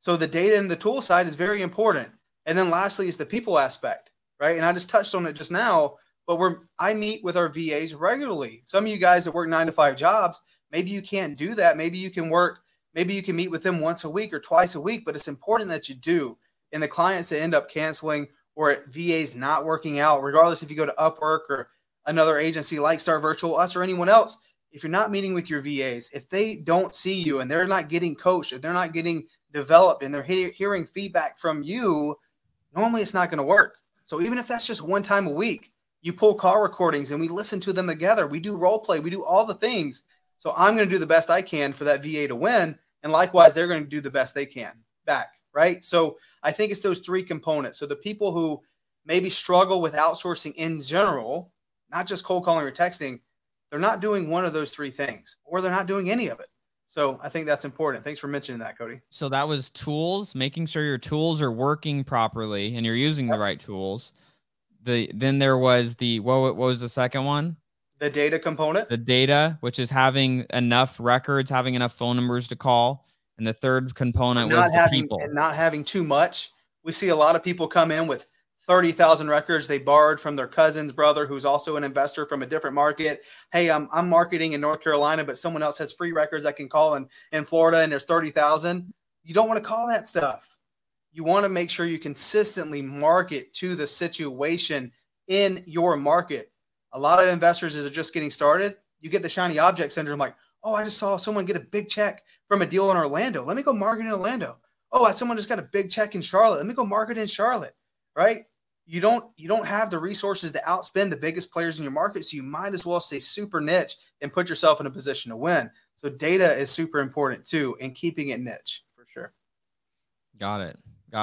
So the data and the tool side is very important. And then lastly is the people aspect, right? And I just touched on it just now, but I meet with our VAs regularly. Some of you guys that work 9-to-5 jobs, maybe you can't do that. Maybe you can meet with them once a week or twice a week, but it's important that you do. And the clients that end up canceling or VAs not working out, regardless if you go to Upwork or another agency like Star Virtual, us, or anyone else, if you're not meeting with your VAs, if they don't see you and they're not getting coached, if they're not getting developed and they're hearing feedback from you, normally it's not going to work. So even if that's just one time a week, you pull call recordings and we listen to them together. We do role play. We do all the things. So I'm going to do the best I can for that VA to win. And likewise, they're going to do the best they can back, right? So I think it's those three components. So the people who maybe struggle with outsourcing in general, not just cold calling or texting, they're not doing one of those three things, or they're not doing any of it. So I think that's important. Thanks for mentioning that, Cody. So that was tools, making sure your tools are working properly and you're using the right tools. Then there was what was the second one? The data component. The data, which is having enough records, having enough phone numbers to call. And the third component was the people. And not having too much. We see a lot of people come in with 30,000 records they borrowed from their cousin's brother, who's also an investor from a different market. Hey, I'm marketing in North Carolina, but someone else has free records I can call in Florida, and there's 30,000. You don't want to call that stuff. You want to make sure you consistently market to the situation in your market. A lot of investors are just getting started. You get the shiny object syndrome, like, oh, I just saw someone get a big check from a deal in Orlando. Let me go market in Orlando. Oh, someone just got a big check in Charlotte. Let me go market in Charlotte, right? You don't have the resources to outspend the biggest players in your market, so you might as well stay super niche and put yourself in a position to win. So data is super important too, and keeping it niche for sure. Got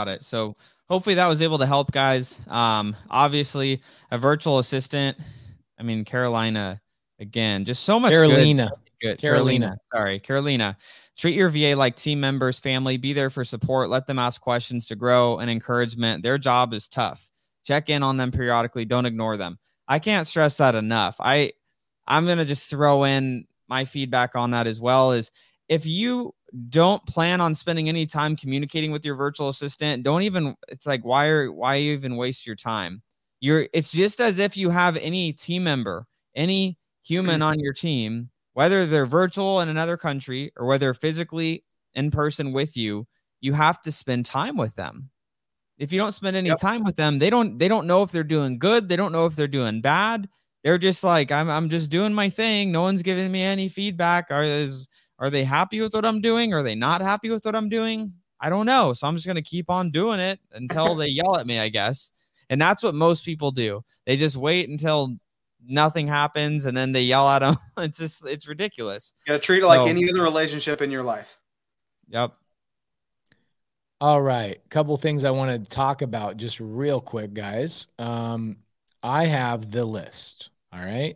it. So hopefully that was able to help, guys. Obviously, a virtual assistant. I mean, Carolina again, just so much. Carolina. Treat your VA like team members, family. Be there for support. Let them ask questions to grow and encouragement. Their job is tough. Check in on them periodically. Don't ignore them. I can't stress that enough. I'm going to just throw in my feedback on that as well, is if you don't plan on spending any time communicating with your virtual assistant, it's like, why even waste your time? It's just as if you have any team member, any human on your team, whether they're virtual in another country or whether physically in person with you, you have to spend time with them. If you don't spend any time with them, they don't know if they're doing good. They don't know if they're doing bad. They're just like, I'm just doing my thing. No one's giving me any feedback. Are they happy with what I'm doing? Are they not happy with what I'm doing? I don't know. So I'm just going to keep on doing it until they yell at me, I guess. And that's what most people do. They just wait until nothing happens and then they yell at them. It's ridiculous. You got to treat it like any other relationship in your life. Yep. All right. Couple things I want to talk about just real quick, guys. I have the list. All right.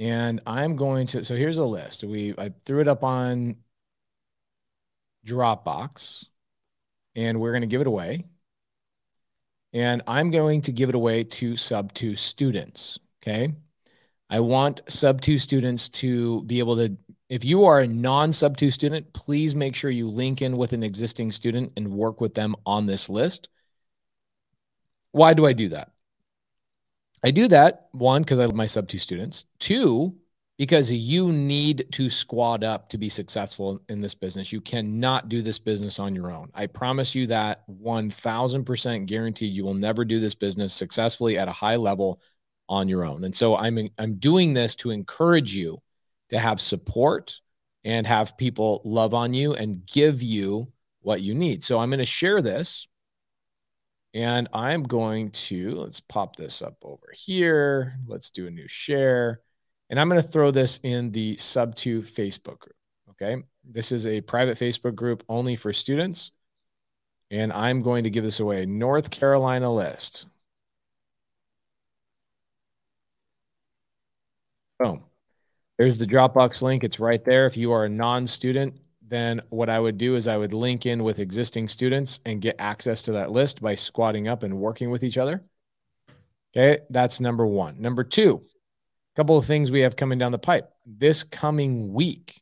And so here's a list. I threw it up on Dropbox and we're going to give it away. And I'm going to give it away to Sub2 students. Okay. I want Sub2 students to be able to, if you are a non-Sub2 student, please make sure you link in with an existing student and work with them on this list. Why do I do that? I do that, one, because I love my Sub2 students. Two, because you need to squad up to be successful in this business. You cannot do this business on your own. I promise you that 1,000% guaranteed you will never do this business successfully at a high level on your own. And so I'm doing this to encourage you to have support and have people love on you and give you what you need. So I'm going to share this and I'm going to, let's pop this up over here. Let's do a new share. And I'm going to throw this in the Sub2 Facebook group. Okay. This is a private Facebook group only for students. And I'm going to give this away. North Carolina list. Boom. There's the Dropbox link. It's right there. If you are a non-student, then what I would do is I would link in with existing students and get access to that list by squatting up and working with each other. Okay, that's number one. Number two, a couple of things we have coming down the pipe. This coming week,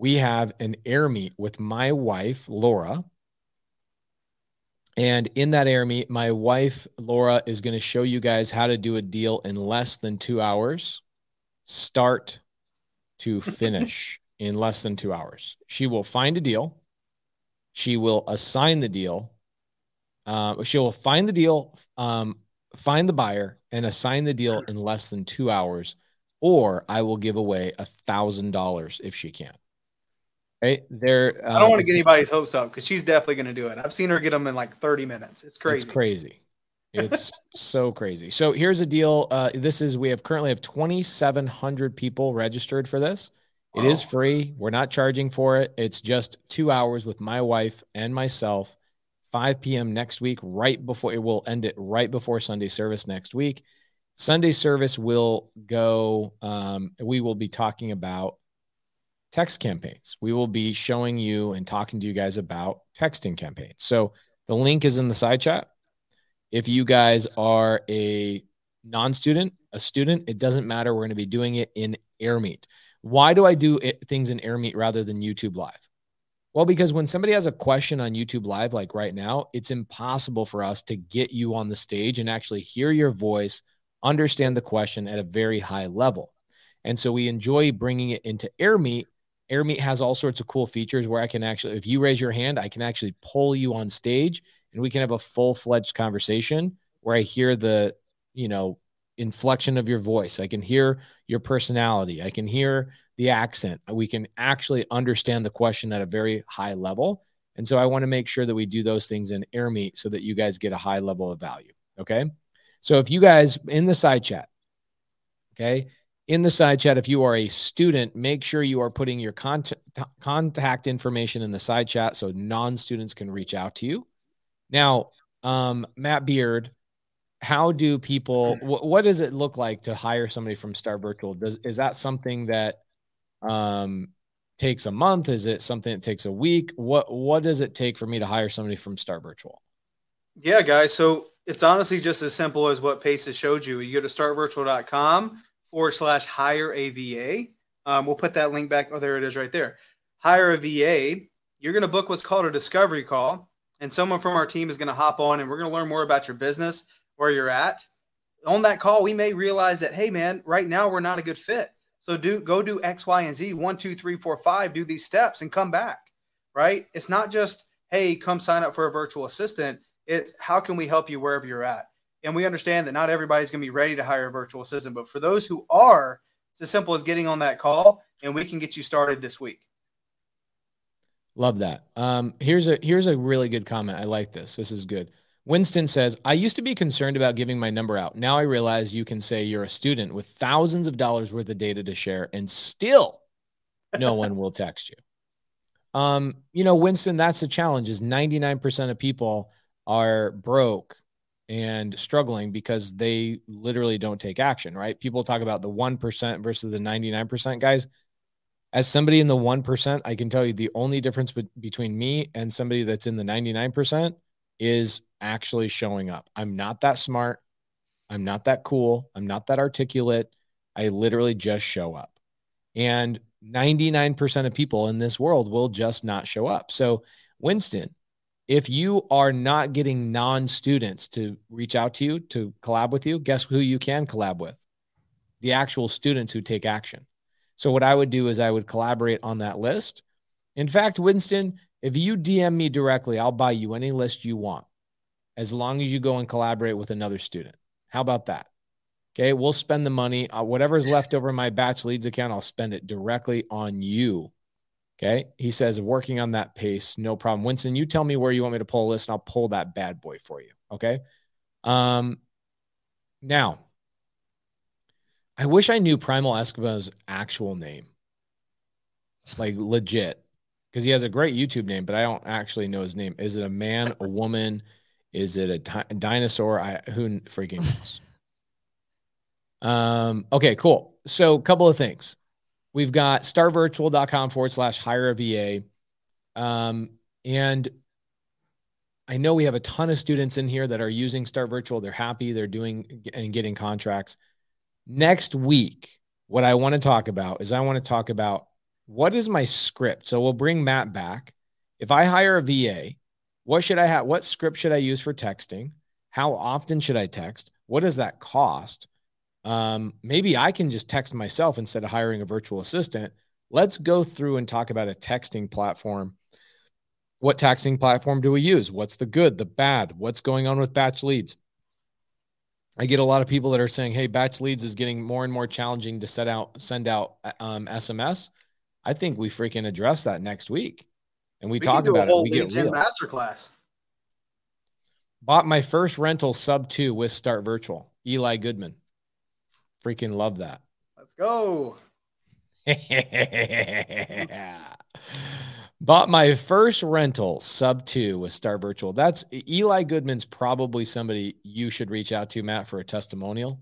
we have an Airmeet with my wife, Laura. And in that Airmeet, my wife, Laura, is going to show you guys how to do a deal in less than 2 hours, start to finish in less than 2 hours. She will find a deal. She will assign the deal. She will find the deal, find the buyer, and assign the deal in less than 2 hours, or I will give away $1,000 if she can. Right there. I don't want to get anybody's hopes up because she's definitely going to do it. I've seen her get them in like 30 minutes. It's crazy. It's crazy. It's so crazy. So here's a deal. We currently have 2,700 people registered for this. It is free. We're not charging for it. It's just 2 hours with my wife and myself, 5 p.m. next week, right before it will end it right before Sunday service next week. Sunday service will go. We will be talking about text campaigns. We will be showing you and talking to you guys about texting campaigns. So the link is in the side chat. If you guys are a non-student, a student, it doesn't matter. We're going to be doing it in Airmeet. Why do I do things in Airmeet rather than YouTube Live? Well, because when somebody has a question on YouTube Live, like right now, it's impossible for us to get you on the stage and actually hear your voice, understand the question at a very high level. And so we enjoy bringing it into Airmeet. Airmeet has all sorts of cool features where I can actually, if you raise your hand, I can actually pull you on stage and we can have a full-fledged conversation where I hear the, inflection of your voice. I can hear your personality. I can hear the accent. We can actually understand the question at a very high level. And so I want to make sure that we do those things in Airmeet so that you guys get a high level of value. Okay. So if you guys in the side chat, okay, in the side chat, if you are a student, make sure you are putting your contact information in the side chat so non-students can reach out to you. Now, Matt Beard, how do people, what does it look like to hire somebody from Star Virtual? Is that something that takes a month? Is it something that takes a week? What does it take for me to hire somebody from Star Virtual? Yeah, guys. So it's honestly just as simple as what Pace has showed you. You go to startvirtual.com/hire a VA. We'll put that link back. Oh, there it is right there. Hire a VA. You're going to book what's called a discovery call, and someone from our team is going to hop on and we're going to learn more about your business, where you're at. On that call, we may realize that, hey man, right now we're not a good fit. So go do X, Y, and Z, 1, 2, 3, 4, 5, do these steps and come back, right? It's not just, hey, come sign up for a virtual assistant. It's how can we help you wherever you're at? And we understand that not everybody's going to be ready to hire a virtual assistant, but for those who are, it's as simple as getting on that call and we can get you started this week. Love that. Here's a really good comment. I like this. This is good. Winston says, I used to be concerned about giving my number out. Now I realize you can say you're a student with thousands of dollars worth of data to share and still no one will text you. Winston, that's the challenge is 99% of people are broke and struggling because they literally don't take action, right? People talk about the 1% versus the 99%. Guys, as somebody in the 1%, I can tell you the only difference between me and somebody that's in the 99% is actually showing up. I'm not that smart. I'm not that cool. I'm not that articulate. I literally just show up. And 99% of people in this world will just not show up. So Winston, if you are not getting non-students to reach out to you, to collab with you, guess who you can collab with? The actual students who take action. So what I would do is I would collaborate on that list. In fact, Winston, if you DM me directly, I'll buy you any list you want, as long as you go and collaborate with another student. How about that? Okay, we'll spend the money. Whatever's left over in my Batch Leads account, I'll spend it directly on you. Okay, he says, working on that pace, no problem. Winston, you tell me where you want me to pull a list and I'll pull that bad boy for you, okay? Now, I wish I knew Primal Eskimo's actual name, like legit. Because he has a great YouTube name, but I don't actually know his name. Is it a man, a woman? Is it a dinosaur? Who freaking knows? Okay, cool. So a couple of things. We've got startvirtual.com/hire a VA. And I know we have a ton of students in here that are using Start Virtual. They're happy. They're doing and getting contracts. Next week, what I want to talk about what is my script? So we'll bring Matt back. If I hire a VA, what should I have? What script should I use for texting? How often should I text? What does that cost? Maybe I can just text myself instead of hiring a virtual assistant. Let's go through and talk about a texting platform. What texting platform do we use? What's the good, the bad? What's going on with Batch Leads? I get a lot of people that are saying, hey, Batch Leads is getting more and more challenging to send out SMS. I think we freaking address that next week. And we talk about it. We get real. Masterclass. Bought my first rental Sub2 with Start Virtual. Eli Goodman. Freaking love that. Let's go. Bought my first rental Sub2 with Start Virtual. That's Eli Goodman's probably somebody you should reach out to, Matt, for a testimonial.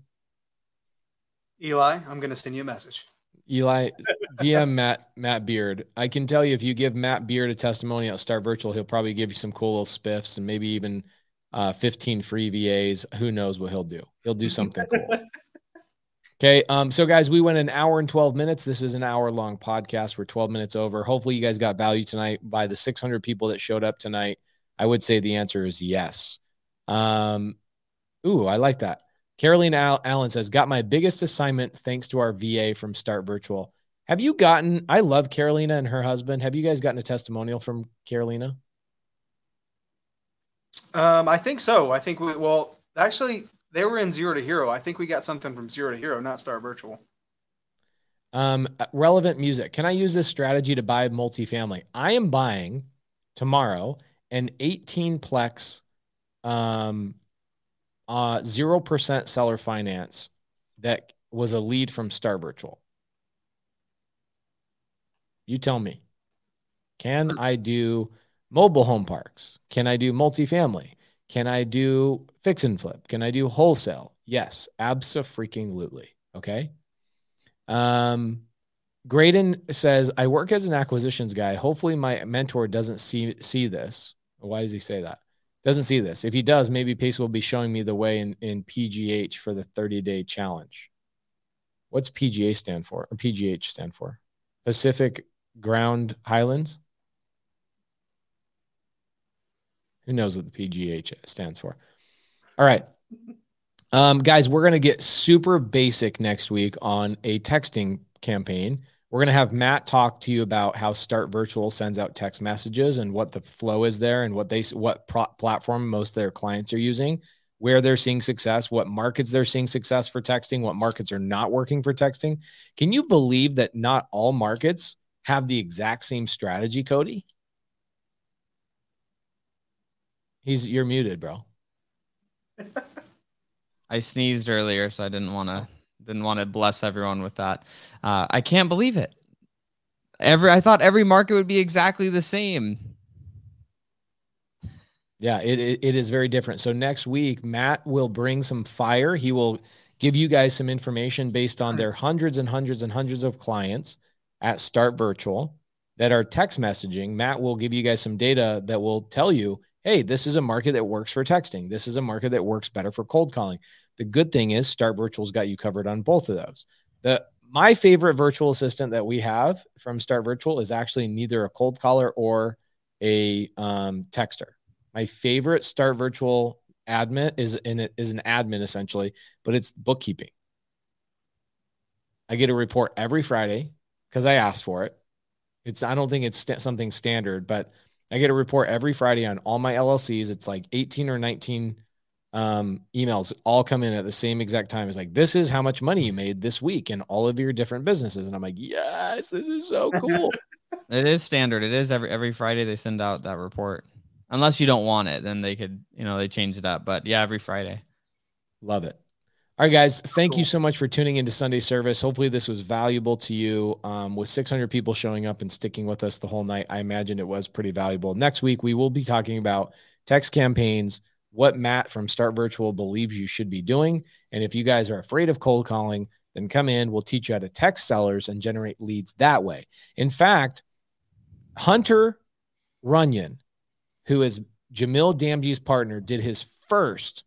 Eli, I'm going to send you a message. Eli, DM Matt Beard. I can tell you if you give Matt Beard a testimonial at Start Virtual, he'll probably give you some cool little spiffs and maybe even 15 free VAs. Who knows what he'll do? He'll do something cool. Okay. So guys, we went an hour and 12 minutes. This is an hour long podcast. We're 12 minutes over. Hopefully you guys got value tonight. By the 600 people that showed up tonight, I would say the answer is yes. Ooh, I like that. Carolina Allen says, got my biggest assignment thanks to our VA from Start Virtual. Have you gotten, I love Carolina and her husband. Have you guys gotten a testimonial from Carolina? I think so. I think they were in Zero to Hero. I think we got something from Zero to Hero, not Start Virtual. Relevant music. Can I use this strategy to buy multifamily? I am buying tomorrow an 18-plex 0% seller finance that was a lead from Start Virtual. You tell me. Can I do mobile home parks? Can I do multifamily? Can I do fix and flip? Can I do wholesale? Yes, abso-freaking-lutely. Okay. Graydon says, I work as an acquisitions guy. Hopefully my mentor doesn't see this. Why does he say that? Doesn't see this. If he does, maybe Pace will be showing me the way in PGH for the 30-day challenge. What's PGA stand for? Or PGH stand for? Pacific Ground Highlands? Who knows what the PGH stands for? All right. Guys, we're going to get super basic next week on a texting campaign. We're going to have Matt talk to you about how Start Virtual sends out text messages and what the flow is there and what platform most of their clients are using, where they're seeing success, what markets they're seeing success for texting, what markets are not working for texting. Can you believe that not all markets have the exact same strategy, Cody? You're muted, bro. I sneezed earlier, so I didn't want to bless everyone with that. I can't believe it. I thought every market would be exactly the same. Yeah, it is very different. So next week, Matt will bring some fire. He will give you guys some information based on their hundreds and hundreds and hundreds of clients at Start Virtual that are text messaging. Matt will give you guys some data that will tell you, hey, this is a market that works for texting. This is a market that works better for cold calling. The good thing is Start Virtual's got you covered on both of those. My favorite virtual assistant that we have from Start Virtual is actually neither a cold caller or a texter. My favorite Start Virtual admin is an admin essentially, but it's bookkeeping. I get a report every Friday because I asked for it. I don't think it's something standard, but I get a report every Friday on all my LLCs. It's like 18 or 19 emails all come in at the same exact time. It's like, this is how much money you made this week in all of your different businesses. And I'm like, yes, this is so cool. It is standard. It is every Friday they send out that report. Unless you don't want it, then they could, they change it up. But yeah, every Friday. Love it. All right, guys, thank you so much for tuning into Sunday Service. Hopefully this was valuable to you. With 600 people showing up and sticking with us the whole night, I imagine it was pretty valuable. Next week, we will be talking about text campaigns, what Matt from Start Virtual believes you should be doing. And if you guys are afraid of cold calling, then come in. We'll teach you how to text sellers and generate leads that way. In fact, Hunter Runyon, who is Jamil Damji's partner, did his first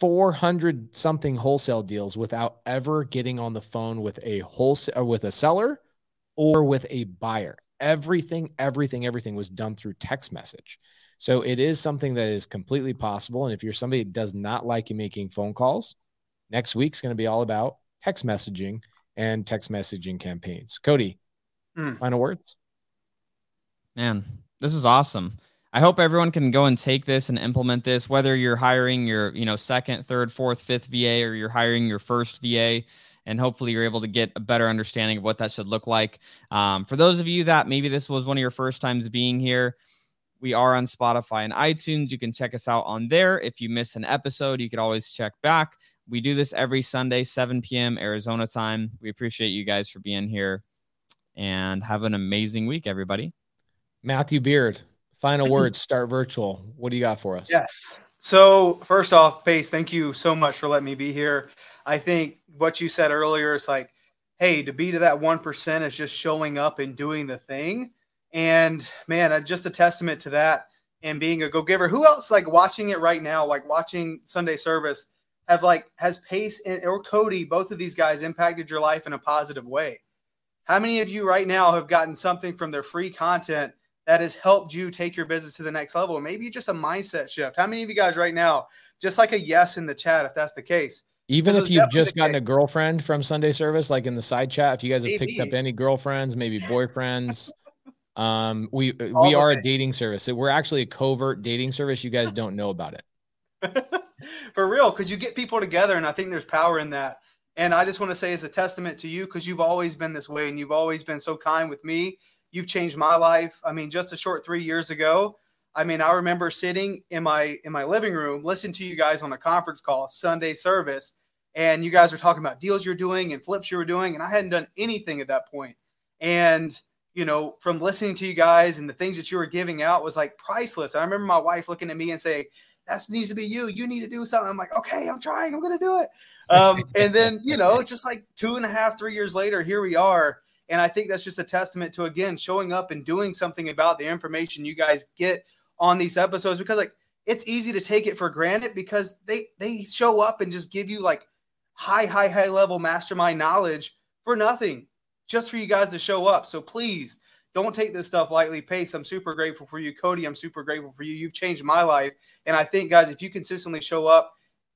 400 something wholesale deals without ever getting on the phone with a seller or with a buyer. Everything was done through text message. So it is something that is completely possible. And if you're somebody that does not like you making phone calls, next week's going to be all about text messaging and text messaging campaigns. Cody, final words? Man, this is awesome. I hope everyone can go and take this and implement this, whether you're hiring your, second, third, fourth, fifth VA, or you're hiring your first VA. And hopefully you're able to get a better understanding of what that should look like. For those of you that maybe this was one of your first times being here, we are on Spotify and iTunes. You can check us out on there. If you miss an episode, you can always check back. We do this every Sunday, 7 p.m. Arizona time. We appreciate you guys for being here and have an amazing week, everybody. Matthew Beard, final words, Start Virtual. What do you got for us? Yes. So first off, Pace, thank you so much for letting me be here. I think what you said earlier is like, hey, to be to that 1% is just showing up and doing the thing. And man, just a testament to that and being a go giver. Who else like watching it right now, like watching Sunday Service, has Pace and or Cody, both of these guys impacted your life in a positive way? How many of you right now have gotten something from their free content that has helped you take your business to the next level? Maybe just a mindset shift. How many of you guys right now, just like a yes in the chat, if that's the case. Even if you've just gotten a girlfriend from Sunday Service, like in the side chat, if you guys have picked up any girlfriends, maybe boyfriends, we are a dating service. We're actually a covert dating service. You guys don't know about it. For real, because you get people together, and I think there's power in that. And I just want to say as a testament to you, because you've always been this way, and you've always been so kind with me. You've changed my life. I mean, just a short 3 years ago, I remember sitting in my living room, listening to you guys on a conference call, Sunday Service, and you guys were talking about deals you're doing and flips you were doing, and I hadn't done anything at that point. And, from listening to you guys and the things that you were giving out was like priceless. I remember my wife looking at me and saying, that needs to be you. You need to do something. I'm like, okay, I'm trying. I'm going to do it. And then, just like 2.5, 3 years later, here we are. And I think that's just a testament to, again, showing up and doing something about the information you guys get on these episodes, because like it's easy to take it for granted because they show up and just give you like high level mastermind knowledge for nothing, just for you guys to show up. So please don't take this stuff lightly. Pace, I'm super grateful for you. Cody, I'm super grateful for you. You've changed my life. And I think, guys, if you consistently show up,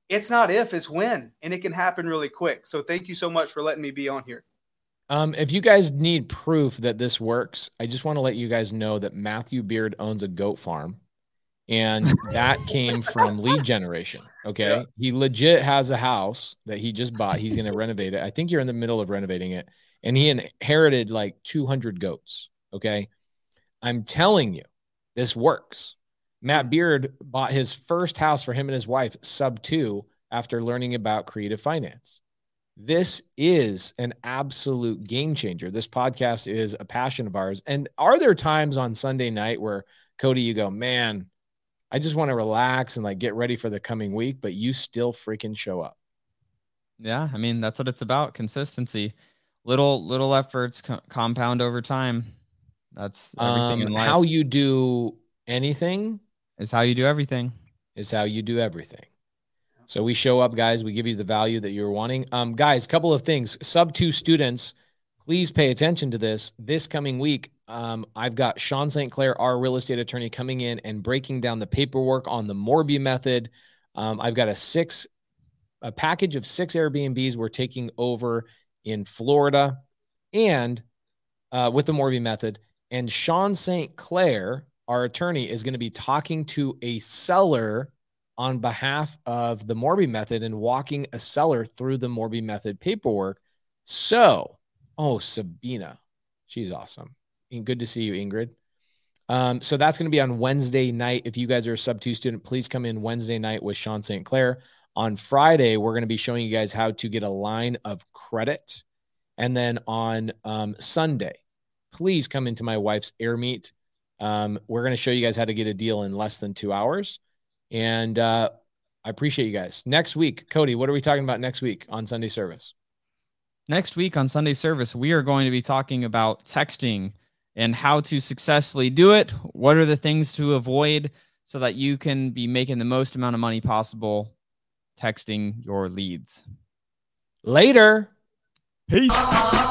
it's not if, it's when, and it can happen really quick. So thank you so much for letting me be on here. If you guys need proof that this works, I just want to let you guys know that Matthew Beard owns a goat farm, and that came from lead generation. Okay. Yeah. He legit has a house that he just bought. He's going to renovate it. I think you're in the middle of renovating it, and he inherited like 200 goats. Okay. I'm telling you, this works. Matt Beard bought his first house for him and his wife, Sub2, after learning about creative finance. This is an absolute game changer. This podcast is a passion of ours. And are there times on Sunday night where, Cody, you go, man, I just want to relax and like get ready for the coming week, but you still freaking show up? Yeah. I mean, that's what it's about. Consistency, little efforts compound over time. That's everything in life. How you do anything is how you do everything. So we show up, guys. We give you the value that you're wanting. Guys, couple of things. Sub2 students, please pay attention to this. This coming week, I've got Sean St. Clair, our real estate attorney, coming in and breaking down the paperwork on the Morby method. I've got a package of 6 Airbnbs we're taking over in Florida and with the Morby method. And Sean St. Clair, our attorney, is going to be talking to a seller on behalf of the Morby method and walking a seller through the Morby method paperwork. So, Sabina, she's awesome. And good to see you, Ingrid. So that's going to be on Wednesday night. If you guys are a Sub2 student, please come in Wednesday night with Sean St. Clair. On Friday, we're going to be showing you guys how to get a line of credit. And then on Sunday, please come into my wife's Airmeet. We're going to show you guys how to get a deal in less than 2 hours. And I appreciate you guys. Next week, Cody, what are we talking about next week on Sunday Service? Next week on Sunday Service, we are going to be talking about texting and how to successfully do it. What are the things to avoid so that you can be making the most amount of money possible texting your leads? Later. Peace.